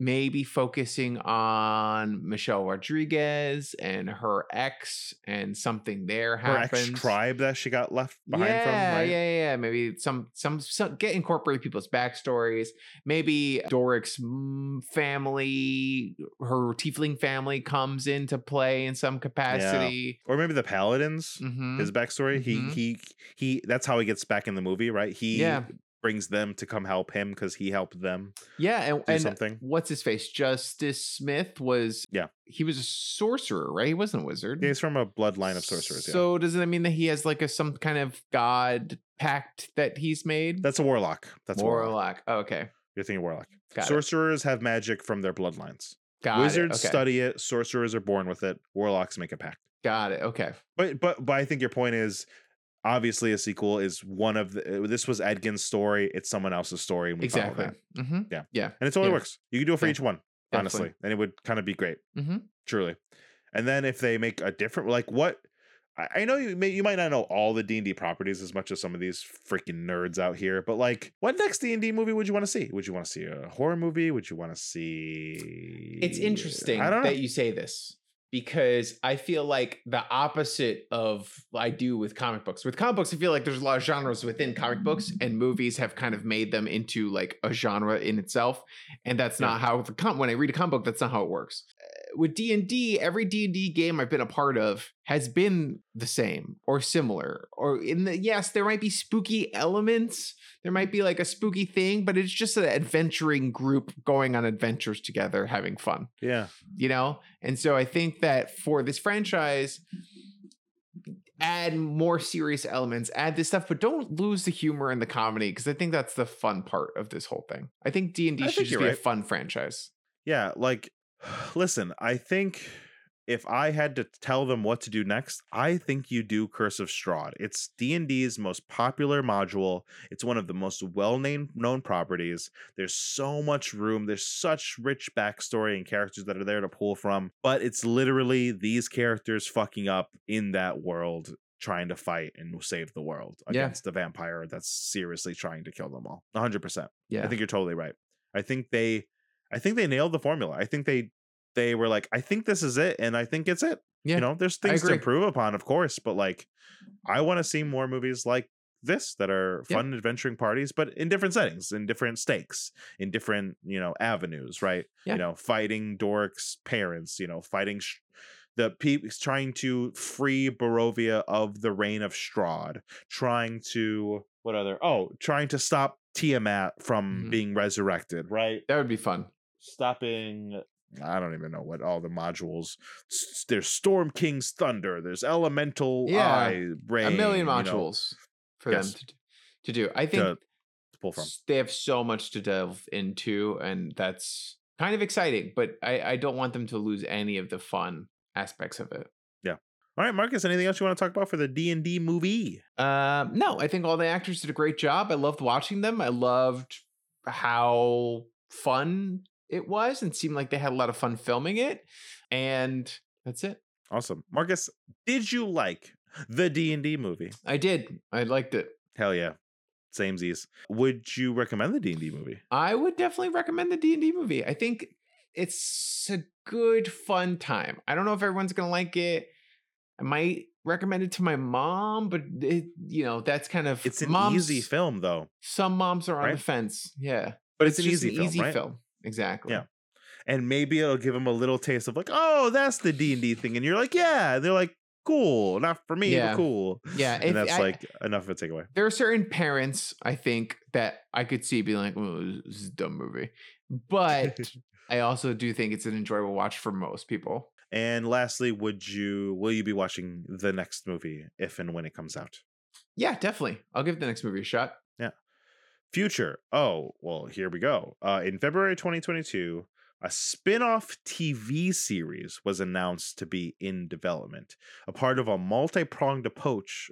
maybe focusing on Michelle Rodriguez and her ex and something there happens. Her ex tribe that she got left behind from, right? Yeah. Maybe some get incorporate people's backstories. Maybe Doric's family, her tiefling family comes into play in some capacity. Yeah. Or maybe the Paladins, his backstory. Mm-hmm. He that's how he gets back in the movie, right? He brings them to come help him because he helped them. Yeah, and something. What's his face? Justice Smith was. Yeah, he was a sorcerer, right? He wasn't a wizard. Yeah, he's from a bloodline of sorcerers. So yeah. Does that mean that he has like some kind of god pact that he's made? That's a warlock. That's a warlock. Oh, okay, you're thinking warlock. Sorcerers have magic from their bloodlines. Wizards study it. Sorcerers are born with it. Warlocks make a pact. Got it. Okay, but I think your point is. Obviously, a sequel is one of the. This was Edgin's story. It's someone else's story. And we exactly. That. Mm-hmm. Yeah. And it totally works. You can do it for each one, honestly, and it would kind of be great. Mm-hmm. Truly. And then if they make a different, like what I know, you might not know all the D&D properties as much as some of these freaking nerds out here, but like, what next D&D movie would you want to see? Would you want to see a horror movie? Would you want to see? It's interesting that you say this. Because I feel like the opposite of I do with comic books. With comic books, I feel like there's a lot of genres within comic books, and movies have kind of made them into like a genre in itself. And that's not how when I read a comic book, that's not how it works. With D&D, every D&D game I've been a part of has been the same or similar. Or in the there might be spooky elements. There might be like a spooky thing, but it's just an adventuring group going on adventures together, having fun. Yeah. You know? And so I think that for this franchise, add more serious elements, add this stuff, but don't lose the humor and the comedy, because I think that's the fun part of this whole thing. I think D&D should just be a fun franchise. Yeah. Like, listen, I think if I had to tell them what to do next, I think you do Curse of Strahd. It's D&D's most popular module. It's one of the most well-known properties. There's so much room. There's such rich backstory and characters that are there to pull from. But it's literally these characters fucking up in that world, trying to fight and save the world against the vampire that's seriously trying to kill them all. 100%. Yeah. I think you're totally right. I think they nailed the formula. I think they were like, I think this is it, and I think it's it. Yeah, you know, there's things to improve upon, of course, but like, I want to see more movies like this that are fun adventuring parties, but in different settings, in different stakes, in different, you know, avenues, right? Yeah. You know, fighting Doric's parents, you know, fighting trying to free Barovia of the reign of Strahd, trying to stop Tiamat from being resurrected, right? That would be fun. Stopping, I don't even know what all the modules. There's Storm King's Thunder. There's Elemental Eye Rain. A million modules for them to do. I think to pull from. They have so much to delve into, and that's kind of exciting. But I don't want them to lose any of the fun aspects of it. Yeah. All right, Marcus, anything else you want to talk about for the D&D movie? No, I think all the actors did a great job. I loved watching them. I loved how fun it was and seemed like they had a lot of fun filming it. And that's it. Awesome. Marcus, did you like the D&D movie? I did. I liked it. Hell yeah. Samesies. Would you recommend the D&D movie? I would definitely recommend the D&D movie. I think it's a good, fun time. I don't know if everyone's going to like it. I might recommend it to my mom, but it, you know, that's kind of... It's an easy film, though. Some moms are on the fence. Yeah. But it's an easy film, right? Exactly. Yeah. And maybe it'll give them a little taste of like, oh, that's the D&D thing. And you're like, yeah. And they're like, cool. Not for me, but cool. Yeah. And that's enough of a takeaway. There are certain parents, I think, that I could see being like, oh, this is a dumb movie. But I also do think it's an enjoyable watch for most people. And lastly, will you be watching the next movie if and when it comes out? Yeah, definitely. I'll give the next movie a shot. Yeah. Future. Oh, well, here we go. In February 2022, a spin-off TV series was announced to be in development. A part of a multi-pronged approach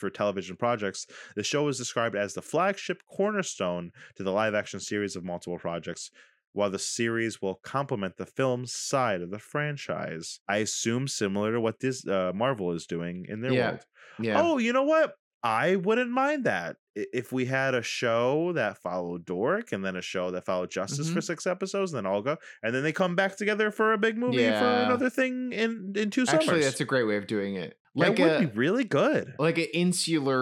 for television projects, the show is described as the flagship cornerstone to the live-action series of multiple projects, while the series will complement the film's side of the franchise. I assume similar to what this Marvel is doing in their world. Yeah. Oh, you know what? I wouldn't mind that if we had a show that followed Doric and then a show that followed Justice for 6 episodes, and then all go, and then they come back together for a big movie for another thing in 2 summers. Actually, that's a great way of doing it. Like that would be really good. Like an insular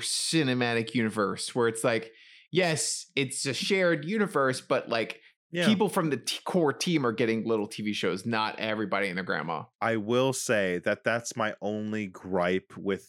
cinematic universe where it's like, yes, it's a shared universe, but like people from the core team are getting little TV shows, not everybody and their grandma. I will say that that's my only gripe with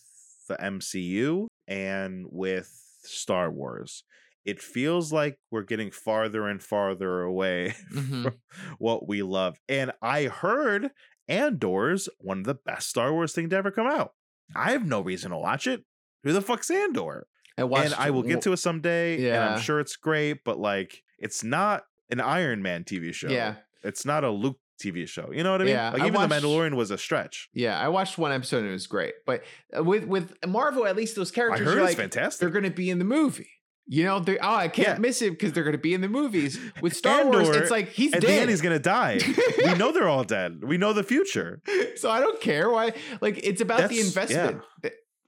the MCU and with Star Wars. It feels like we're getting farther and farther away from what we love. And I heard Andor's one of the best Star Wars thing to ever come out. I have no reason to watch it. Who the fuck's Andor? I will get to it someday, and I'm sure it's great, but like, it's not an Iron Man TV show. Yeah. It's not a Luke TV show. You know what I mean? Yeah, like, even The Mandalorian was a stretch. Yeah, I watched one episode and it was great. But with Marvel, at least those characters are like, fantastic. They're going to be in the movie. You know, I can't miss it because they're going to be in the movies. With Star Wars, it's like, he's dead. At the end, he's going to die. We know they're all dead. We know the future. So I don't care why. Like, it's about the investment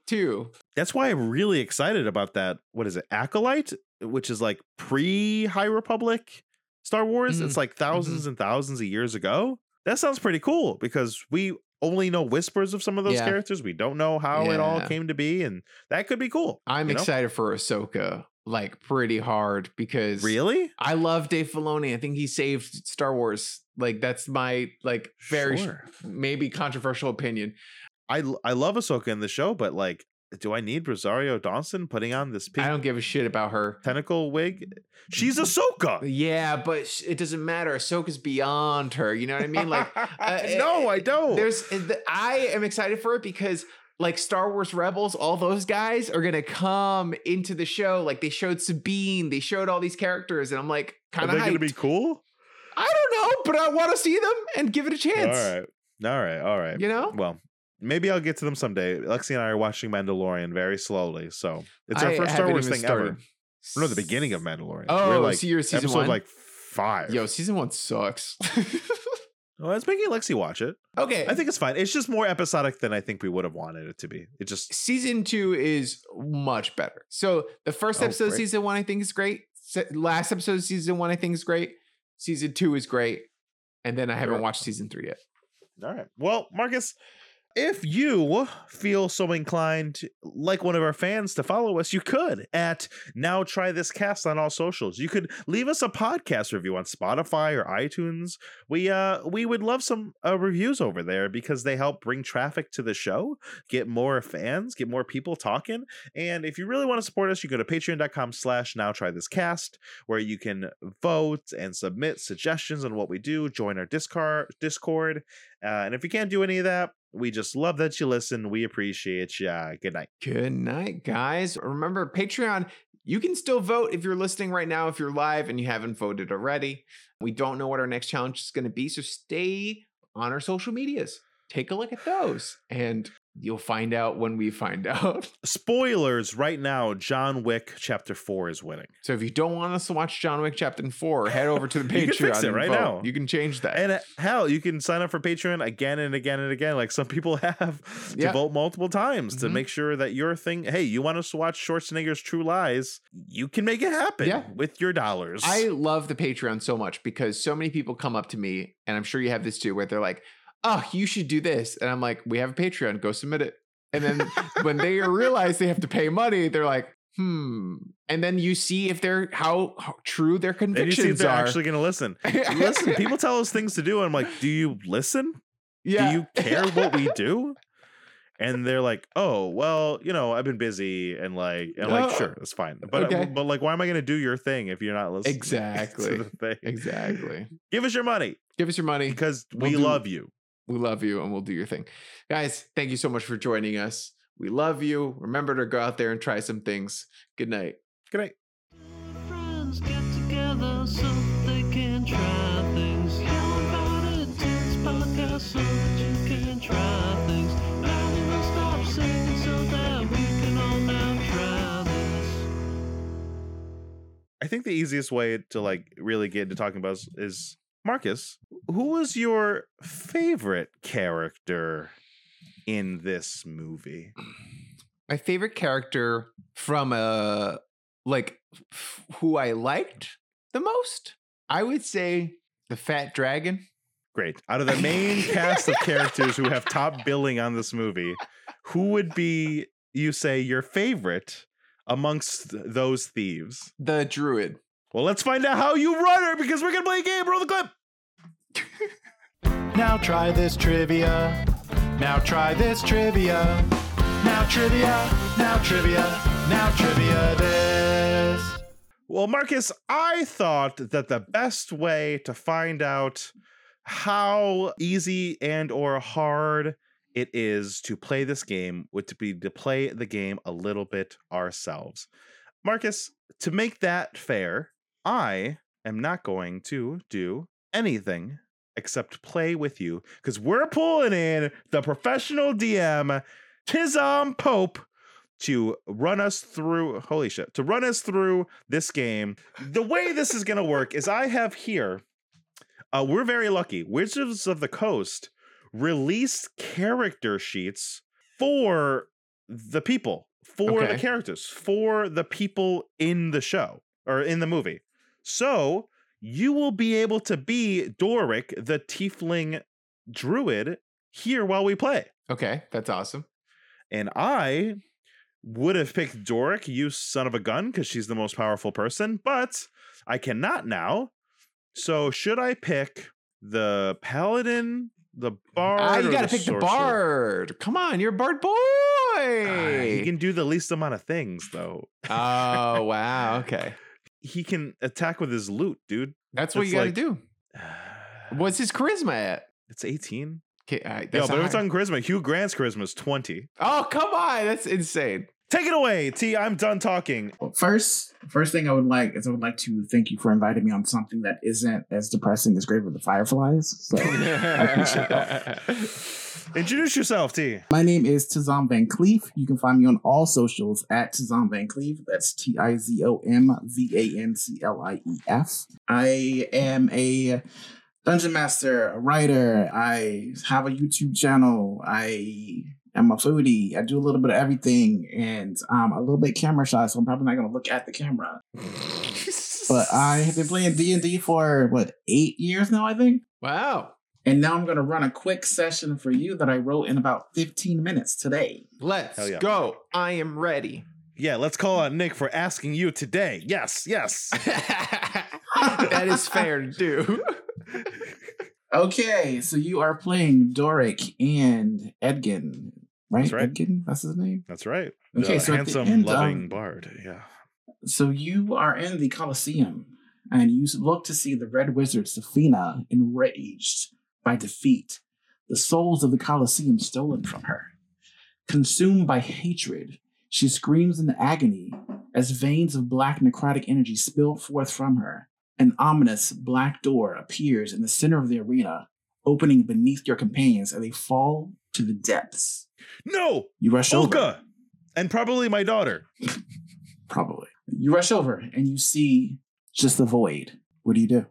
too. That's why I'm really excited about that. What is it? Acolyte, which is like pre-High Republic Star Wars. It's like thousands and thousands of years ago. That sounds pretty cool because we only know whispers of some of those characters. We don't know how it all came to be, and that could be cool. I'm excited for Ahsoka, like, pretty hard, because really I love Dave Filoni. I think he saved Star Wars. Like, that's my very maybe controversial opinion. I love Ahsoka in the show, but like, do I need Rosario Dawson putting on this I don't give a shit about her tentacle wig. She's Ahsoka. Yeah, but it doesn't matter. Ahsoka's beyond her. You know what I mean? Like, no, I don't. I am excited for it because, like, Star Wars Rebels, all those guys are going to come into the show. Like, they showed Sabine, they showed all these characters, and I'm like, kind of hyped. Are they going to be cool? I don't know, but I want to see them and give it a chance. All right. You know? Well, maybe I'll get to them someday. Lexi and I are watching Mandalorian very slowly, so it's our first Star Wars thing ever. No, the beginning of Mandalorian. Oh, we're like, so you're season episode 1? Like 5. Yo, season 1 sucks. Well, I was making Lexi watch it. Okay, I think it's fine. It's just more episodic than I think we would have wanted it to be. It just season 2 is much better. So the first episode of season 1 I think is great. Last episode of season 1 I think is great. Season 2 is great, and then I haven't watched season 3 yet. All right. Well, Marcus, if you feel so inclined, like one of our fans, to follow us, you could at Now Try This Cast on all socials. You could leave us a podcast review on Spotify or iTunes. We would love some reviews over there because they help bring traffic to the show, get more fans, get more people talking. And if you really want to support us, you go to patreon.com/nowtrythiscast, where you can vote and submit suggestions on what we do. Join our Discord. And if you can't do any of that, we just love that you listen. We appreciate you. Good night. Good night, guys. Remember, Patreon, you can still vote if you're listening right now, if you're live and you haven't voted already. We don't know what our next challenge is going to be, so stay on our social medias. Take a look at those, and you'll find out when we find out. Spoilers right now, John Wick Chapter 4 is winning. So if you don't want us to watch John Wick Chapter 4, head over to the Patreon. You can fix it right now. You can change that. And hell, you can sign up for Patreon again and again and again, like some people have, to vote multiple times to make sure that your thing, hey, you want us to watch Schwarzenegger's True Lies, you can make it happen with your dollars. I love the Patreon so much because so many people come up to me, and I'm sure you have this too, where they're like, oh, you should do this. And I'm like, we have a Patreon, go submit it. And then when they realize they have to pay money, they're like, And then you see if they're how true their convictions are. And you see if they're actually going to listen. Listen, people tell us things to do. And I'm like, do you listen? Yeah. Do you care what we do? And they're like, oh, well, you know, I've been busy and sure, that's fine. But, but like, why am I going to do your thing if you're not listening? Exactly. To the thing? Exactly. Give us your money. Because we love you. We love you, and we'll do your thing. Guys, thank you so much for joining us. We love you. Remember to go out there and try some things. Good night. Good night. Friends get together so they can try things. How about a dance podcast so that you can try things? Now we will stop singing so that we can all now try this. I think the easiest way to like really get into talking about is Marcus, who was your favorite character in this movie? my favorite character from a like who I liked the most, I would say the Fat Dragon. Great. Out of the main cast of characters who have top billing on this movie, who would be, you say, your favorite amongst those thieves? The druid. Well, let's find out how you run her, because we're going to play a game. Roll the clip. Now try this trivia. Now try this trivia. Now trivia. Now trivia. Now trivia this. Well, Marcus, I thought that the best way to find out how easy and or hard it is to play this game would be to play the game a little bit ourselves. Marcus, to make that fair, I am not going to do anything except play with you, because we're pulling in the professional DM, Tizom Pope, to run us through, holy shit, to run us through this game. The way this is going to work is I have here, we're very lucky. Wizards of the Coast released character sheets for the people, for the characters, for the people in the show or in the movie. So you will be able to be Doric, the tiefling druid, here while we play. Okay, that's awesome. And I would have picked Doric, you son of a gun, because she's the most powerful person, but I cannot now. So should I pick the paladin, the bard? You got to pick sorcerer? The bard. Come on, you're a bard boy. He can do the least amount of things, though. Oh, wow. Okay. He can attack with his loot, dude. That's what you got to do. What's his charisma at? It's 18. Okay, that's but if it's on charisma, Hugh Grant's charisma is 20. Oh, come on. That's insane. Take it away, T. I'm done talking. Well, first thing I would like is to thank you for inviting me on something that isn't as depressing as Grave of the Fireflies. So I appreciate that. Introduce yourself, T. My name is Tizom Vanclief. You can find me on all socials at Tizom Vanclief. That's TizomVanclief. I am a dungeon master, a writer. I have a YouTube channel. I'm a foodie. I do a little bit of everything, and I'm a little bit camera shy, so I'm probably not going to look at the camera. But I have been playing D&D for, 8 years now, I think? Wow. And now I'm going to run a quick session for you that I wrote in about 15 minutes today. Let's go. I am ready. Yeah, let's call on Nick for asking you today. Yes. That is fair to do. Okay, so you are playing Doric and Edgin. Right? That's right. Edgin, that's his name? That's right. Okay, so handsome, loving bard, yeah. So you are in the Colosseum, and you look to see the Red Wizard, Safina, enraged by defeat. The souls of the Colosseum stolen from her. Consumed by hatred, she screams in agony as veins of black necrotic energy spill forth from her. An ominous black door appears in the center of the arena, opening beneath your companions as they fall to the depths. No! You rush over. And probably my daughter. Probably. You rush over and you see just the void. What do you do?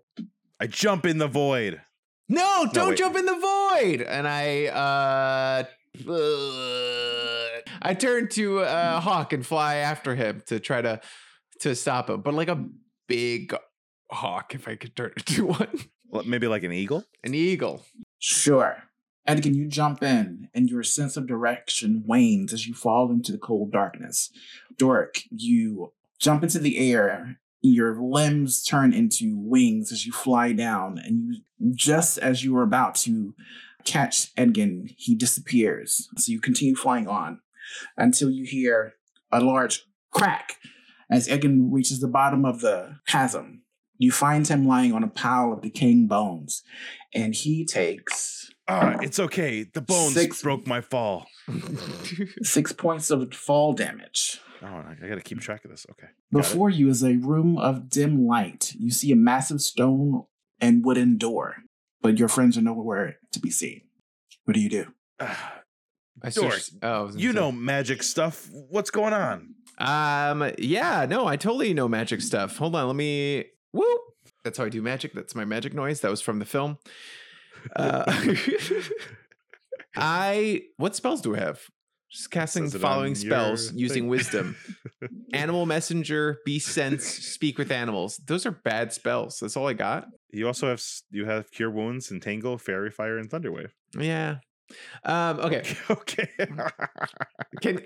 I jump in the void. No, don't jump in the void! And I turn to Hawk and fly after him to try to stop him. But like a big hawk, if I could turn it to one. Well, maybe like an eagle? An eagle. Sure. Edgin, you jump in, and your sense of direction wanes as you fall into the cold darkness. Doric, you jump into the air. Your limbs turn into wings as you fly down, and you, just as you were about to catch Edgin, he disappears. So you continue flying on until you hear a large crack as Edgin reaches the bottom of the chasm. You find him lying on a pile of decaying bones, and he takes... it's okay. The bones broke my fall. 6 points of fall damage. Oh, I got to keep track of this. Okay. Before you is a room of dim light. You see a massive stone and wooden door, but your friends are nowhere to be seen. What do you do? Know magic stuff. What's going on? I totally know magic stuff. Hold on, let me... Woo! That's how I do magic. That's my magic noise. That was from the film. What spells do I have? Just casting following spells using wisdom. Animal messenger, beast sense, speak with animals. Those are bad spells. That's all I got. You also have cure wounds, entangle, fairy fire, and thunderwave. Yeah. Okay.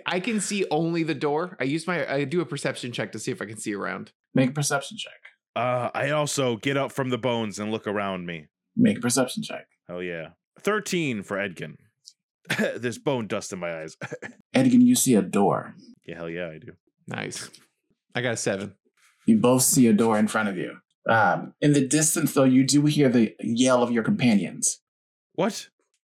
I can see only the door. I do a perception check to see if I can see around. Make a perception check. I also get up from the bones and look around me. Make a perception check. Oh yeah. 13 for Edgin. There's bone dust in my eyes. Edgin, you see a door. Yeah, hell yeah, I do. Nice. I got a 7. You both see a door in front of you. In the distance, though, you do hear the yell of your companions. What?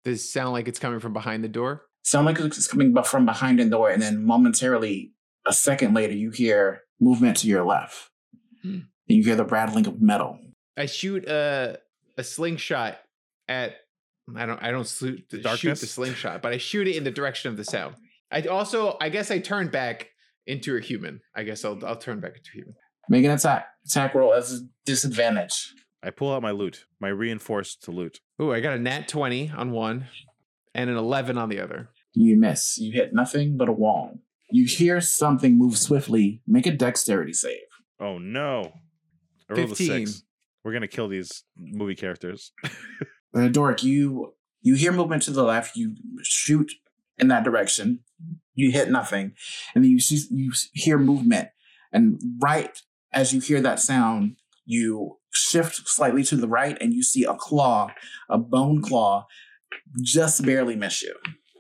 Does it sound like it's coming from behind the door? Sound like it's coming from behind the door, and then momentarily, a second later, you hear movement to your left. Mm-hmm. And you hear the rattling of metal. I shoot a slingshot at... I don't shoot the slingshot, but I shoot it in the direction of the sound. I turn back into a human. I guess I'll turn back into a human. Make an attack. Attack roll as a disadvantage. I pull out my loot, my reinforced loot. Ooh, I got a nat 20 on one and an 11 on the other. You miss. You hit nothing but a wall. You hear something move swiftly. Make a dexterity save. Oh no! I rolled a 6. We're gonna kill these movie characters. Doric, you hear movement to the left. You shoot in that direction. You hit nothing, and then you hear movement. And right as you hear that sound, you shift slightly to the right, and you see a claw, a bone claw, just barely miss you.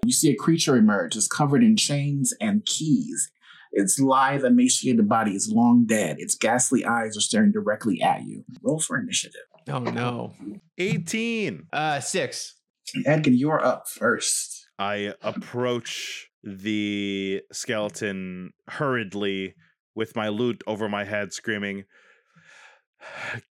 You see a creature emerge. It's covered in chains and keys. Its lithe, emaciated body is long dead. Its ghastly eyes are staring directly at you. Roll for initiative. Oh, no. 18. 6. Edgin, you are up first. I approach the skeleton hurriedly with my loot over my head, screaming,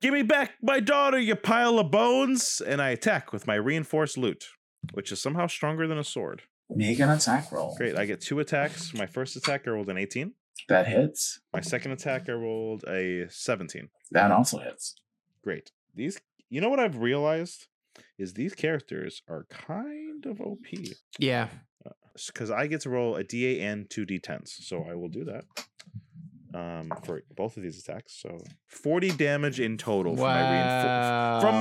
"Give me back my daughter, you pile of bones!" And I attack with my reinforced loot, which is somehow stronger than a sword. Make an attack roll. Great. I get 2 attacks. My first attack, I rolled an 18. That hits. My second attack, I rolled a 17. That also hits. Great. These, you know what I've realized is these characters are kind of OP. Yeah. Because I get to roll a D8 and 2d10s, so I will do that for both of these attacks. So 40 damage in total from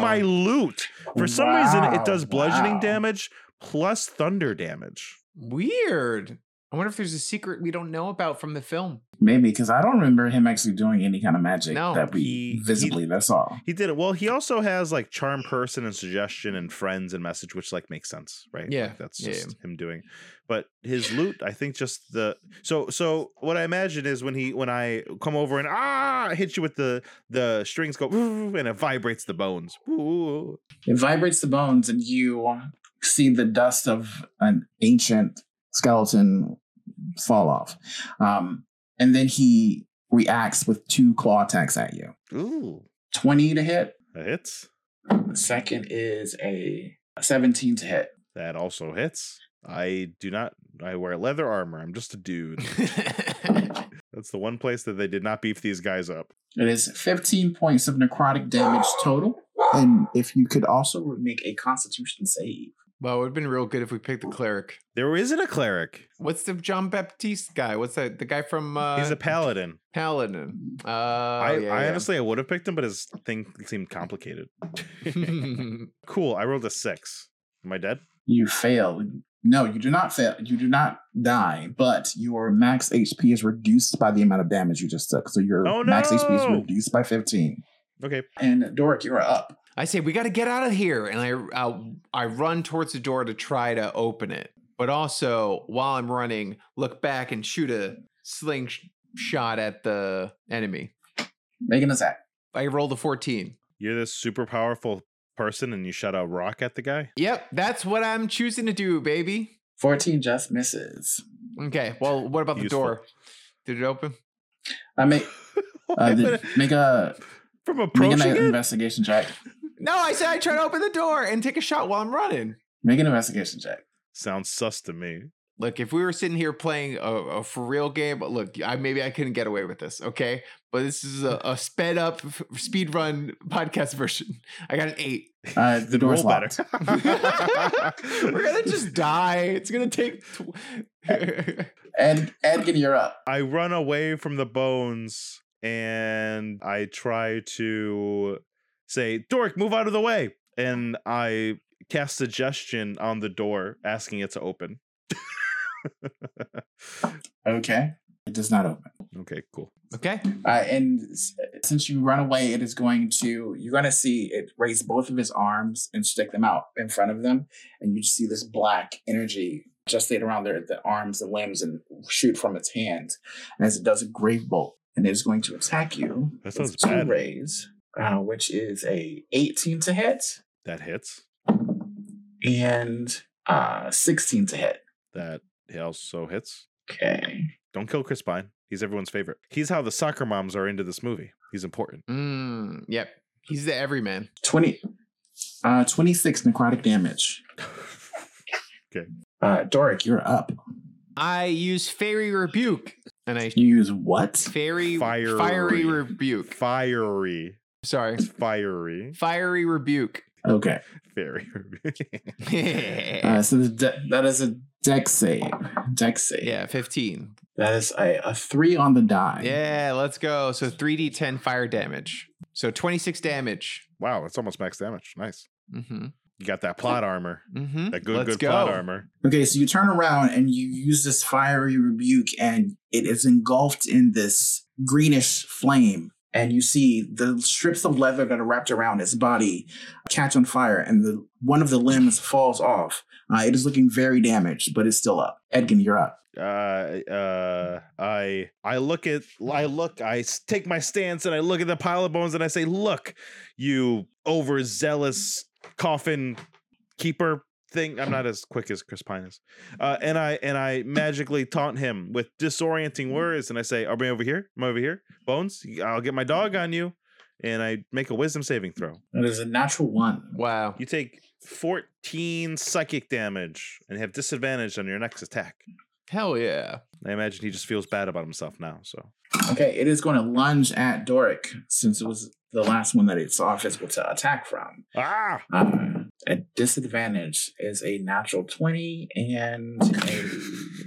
my loot. For some reason, it does bludgeoning damage plus thunder damage. Weird. I wonder if there's a secret we don't know about from the film. Maybe, because I don't remember him actually doing any kind of magic that we visibly, that's all. He did it. Well, he also has like charm person and suggestion and friends and message, which like makes sense, right? Yeah. Like, that's just him doing. But his loot, I think just the... So what I imagine is when I come over and hit you with the strings go and it vibrates the bones. Ooh. It vibrates the bones and you see the dust of an ancient skeleton fall off. And then he reacts with 2 claw attacks at you. Ooh. 20 to hit. That hits. The second is a 17 to hit. That also hits. I wear leather armor. I'm just a dude. That's the one place that they did not beef these guys up. It is 15 points of necrotic damage total. And if you could also make a constitution save. Well, it would have been real good if we picked the cleric. There isn't a cleric. What's the John Baptiste guy? What's that? The guy from... He's a paladin. Honestly, I would have picked him, but his thing seemed complicated. Cool. I rolled a 6. Am I dead? You fail. No, you do not fail. You do not die, but your max HP is reduced by the amount of damage you just took. So your max HP is reduced by 15. Okay. And Doric, you're up. I say, we got to get out of here. And I run towards the door to try to open it. But also, while I'm running, look back and shoot a slingshot at the enemy. Make an attack. I rolled a 14. You're this super powerful person and you shot a rock at the guy? Yep, that's what I'm choosing to do, baby. 14 just misses. Okay, well, what about the door? Did it open? I make a... From approaching it? Make an investigation check. No, I said I try to open the door and take a shot while I'm running. Make an investigation check. Sounds sus to me. Look, if we were sitting here playing a for real game, look, maybe I couldn't get away with this, okay? But this is a sped up speed run podcast version. I got an 8. The door's locked. We're gonna just die. It's gonna take. Edgin, you're up. I run away from the bones and I try to say, "Doric, move out of the way," and I cast suggestion on the door, asking it to open. Okay, it does not open. Okay, cool. Okay, and since you run away, it is going to you're going to see it raise both of his arms and stick them out in front of them, and you just see this black energy gestate around the arms and limbs and shoot from its hands. And as it does, a grave bolt, and it's going to attack you. That sounds bad. Two rays, which is a 18 to hit. That hits, and 16 to hit. That also hits. Okay. Don't kill Chris Pine. He's everyone's favorite. He's how the soccer moms are into this movie. He's important. Yep. He's the everyman. 26 necrotic damage. Okay. Doric, you're up. I use Fairy Rebuke. And You use what? Fiery Rebuke. Fiery. Sorry. It's fiery. Fiery Rebuke. Okay. Fairy Rebuke. So that is a Dex save. Yeah, 15. That is a 3 on the die. Yeah, let's go. So 3d10 fire damage. So 26 damage. Wow, that's almost max damage. Nice. Mm-hmm. You got that plot armor. Mm-hmm. That good plot armor. Okay, so you turn around and you use this fiery rebuke, and it is engulfed in this greenish flame. And you see the strips of leather that are wrapped around its body catch on fire, and one of the limbs falls off. It is looking very damaged, but it's still up. Edgin, you're up. I take my stance and I look at the pile of bones and I say, "Look, you overzealous coffin keeper thing." I'm not as quick as Chris Pine is. And I magically taunt him with disorienting words, and I say, "Are we over here? Am I over here? Bones, I'll get my dog on you." And I make a wisdom saving throw. That is a natural 1. Wow. You take 14 psychic damage and have disadvantage on your next attack. Hell yeah. I imagine he just feels bad about himself now. So okay, it is going to lunge at Doric, since it was the last one that it saw physical to attack from. A disadvantage is a natural 20 and a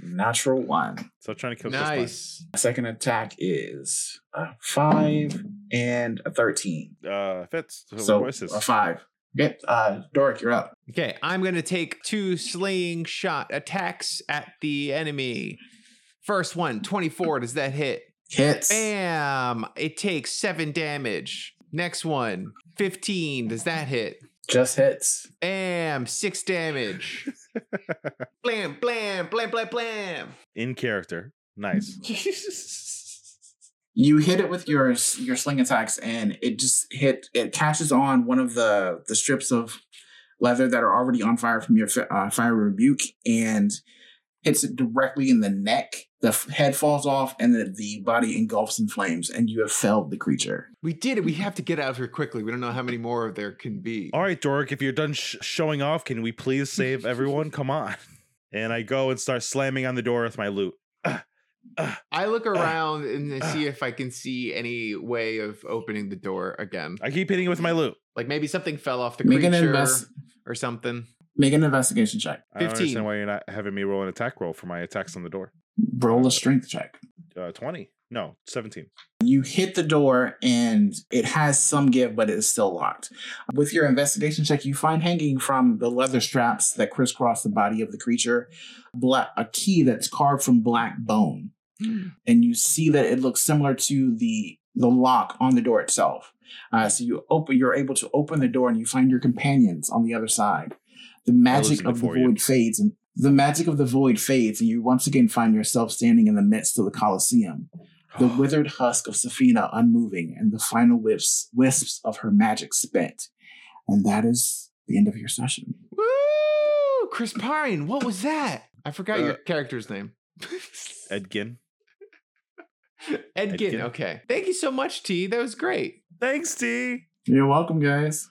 natural 1. So trying to kill. Nice. Second attack is a 5 and a 13. Fits. So a 5. Okay, Doric, you're up. Okay, I'm going to take 2 slaying shot attacks at the enemy. First one, 24. Does that hit? Hits. Bam! It takes 7 damage. Next one, 15. Does that hit? Just hits. Bam! 6 damage. Blam, blam, blam, blam, blam. In character. Nice. You hit it with your sling attacks, and it just catches on one of the strips of leather that are already on fire from your fire rebuke, and hits it directly in the neck. The head falls off, and the body engulfs in flames, and you have felled the creature. We did it. We have to get out of here quickly. We don't know how many more there can be. All right, Doric, if you're done showing off, can we please save everyone? Come on. And I go and start slamming on the door with my loot. I look around and see if I can see any way of opening the door again. I keep hitting it with my loot. Like maybe something fell off the creature or something. Make an investigation check. 15. I don't understand why you're not having me roll an attack roll for my attacks on the door. Roll a strength check. 20. No, 17. You hit the door and it has some give, but it is still locked. With your investigation check, you find hanging from the leather straps that crisscross the body of the creature, a key that's carved from black bone. And you see that it looks similar to the lock on the door itself. So you're able to open the door, and you find your companions on the other side. The magic of the void fades, and you once again find yourself standing in the midst of the Colosseum, the withered husk of Safina unmoving, and the final wisps of her magic spent. And that is the end of your session. Woo! Chris Pine, what was that? I forgot your character's name. Edgin, okay. Thank you so much, T. That was great. Thanks, T. You're welcome, guys.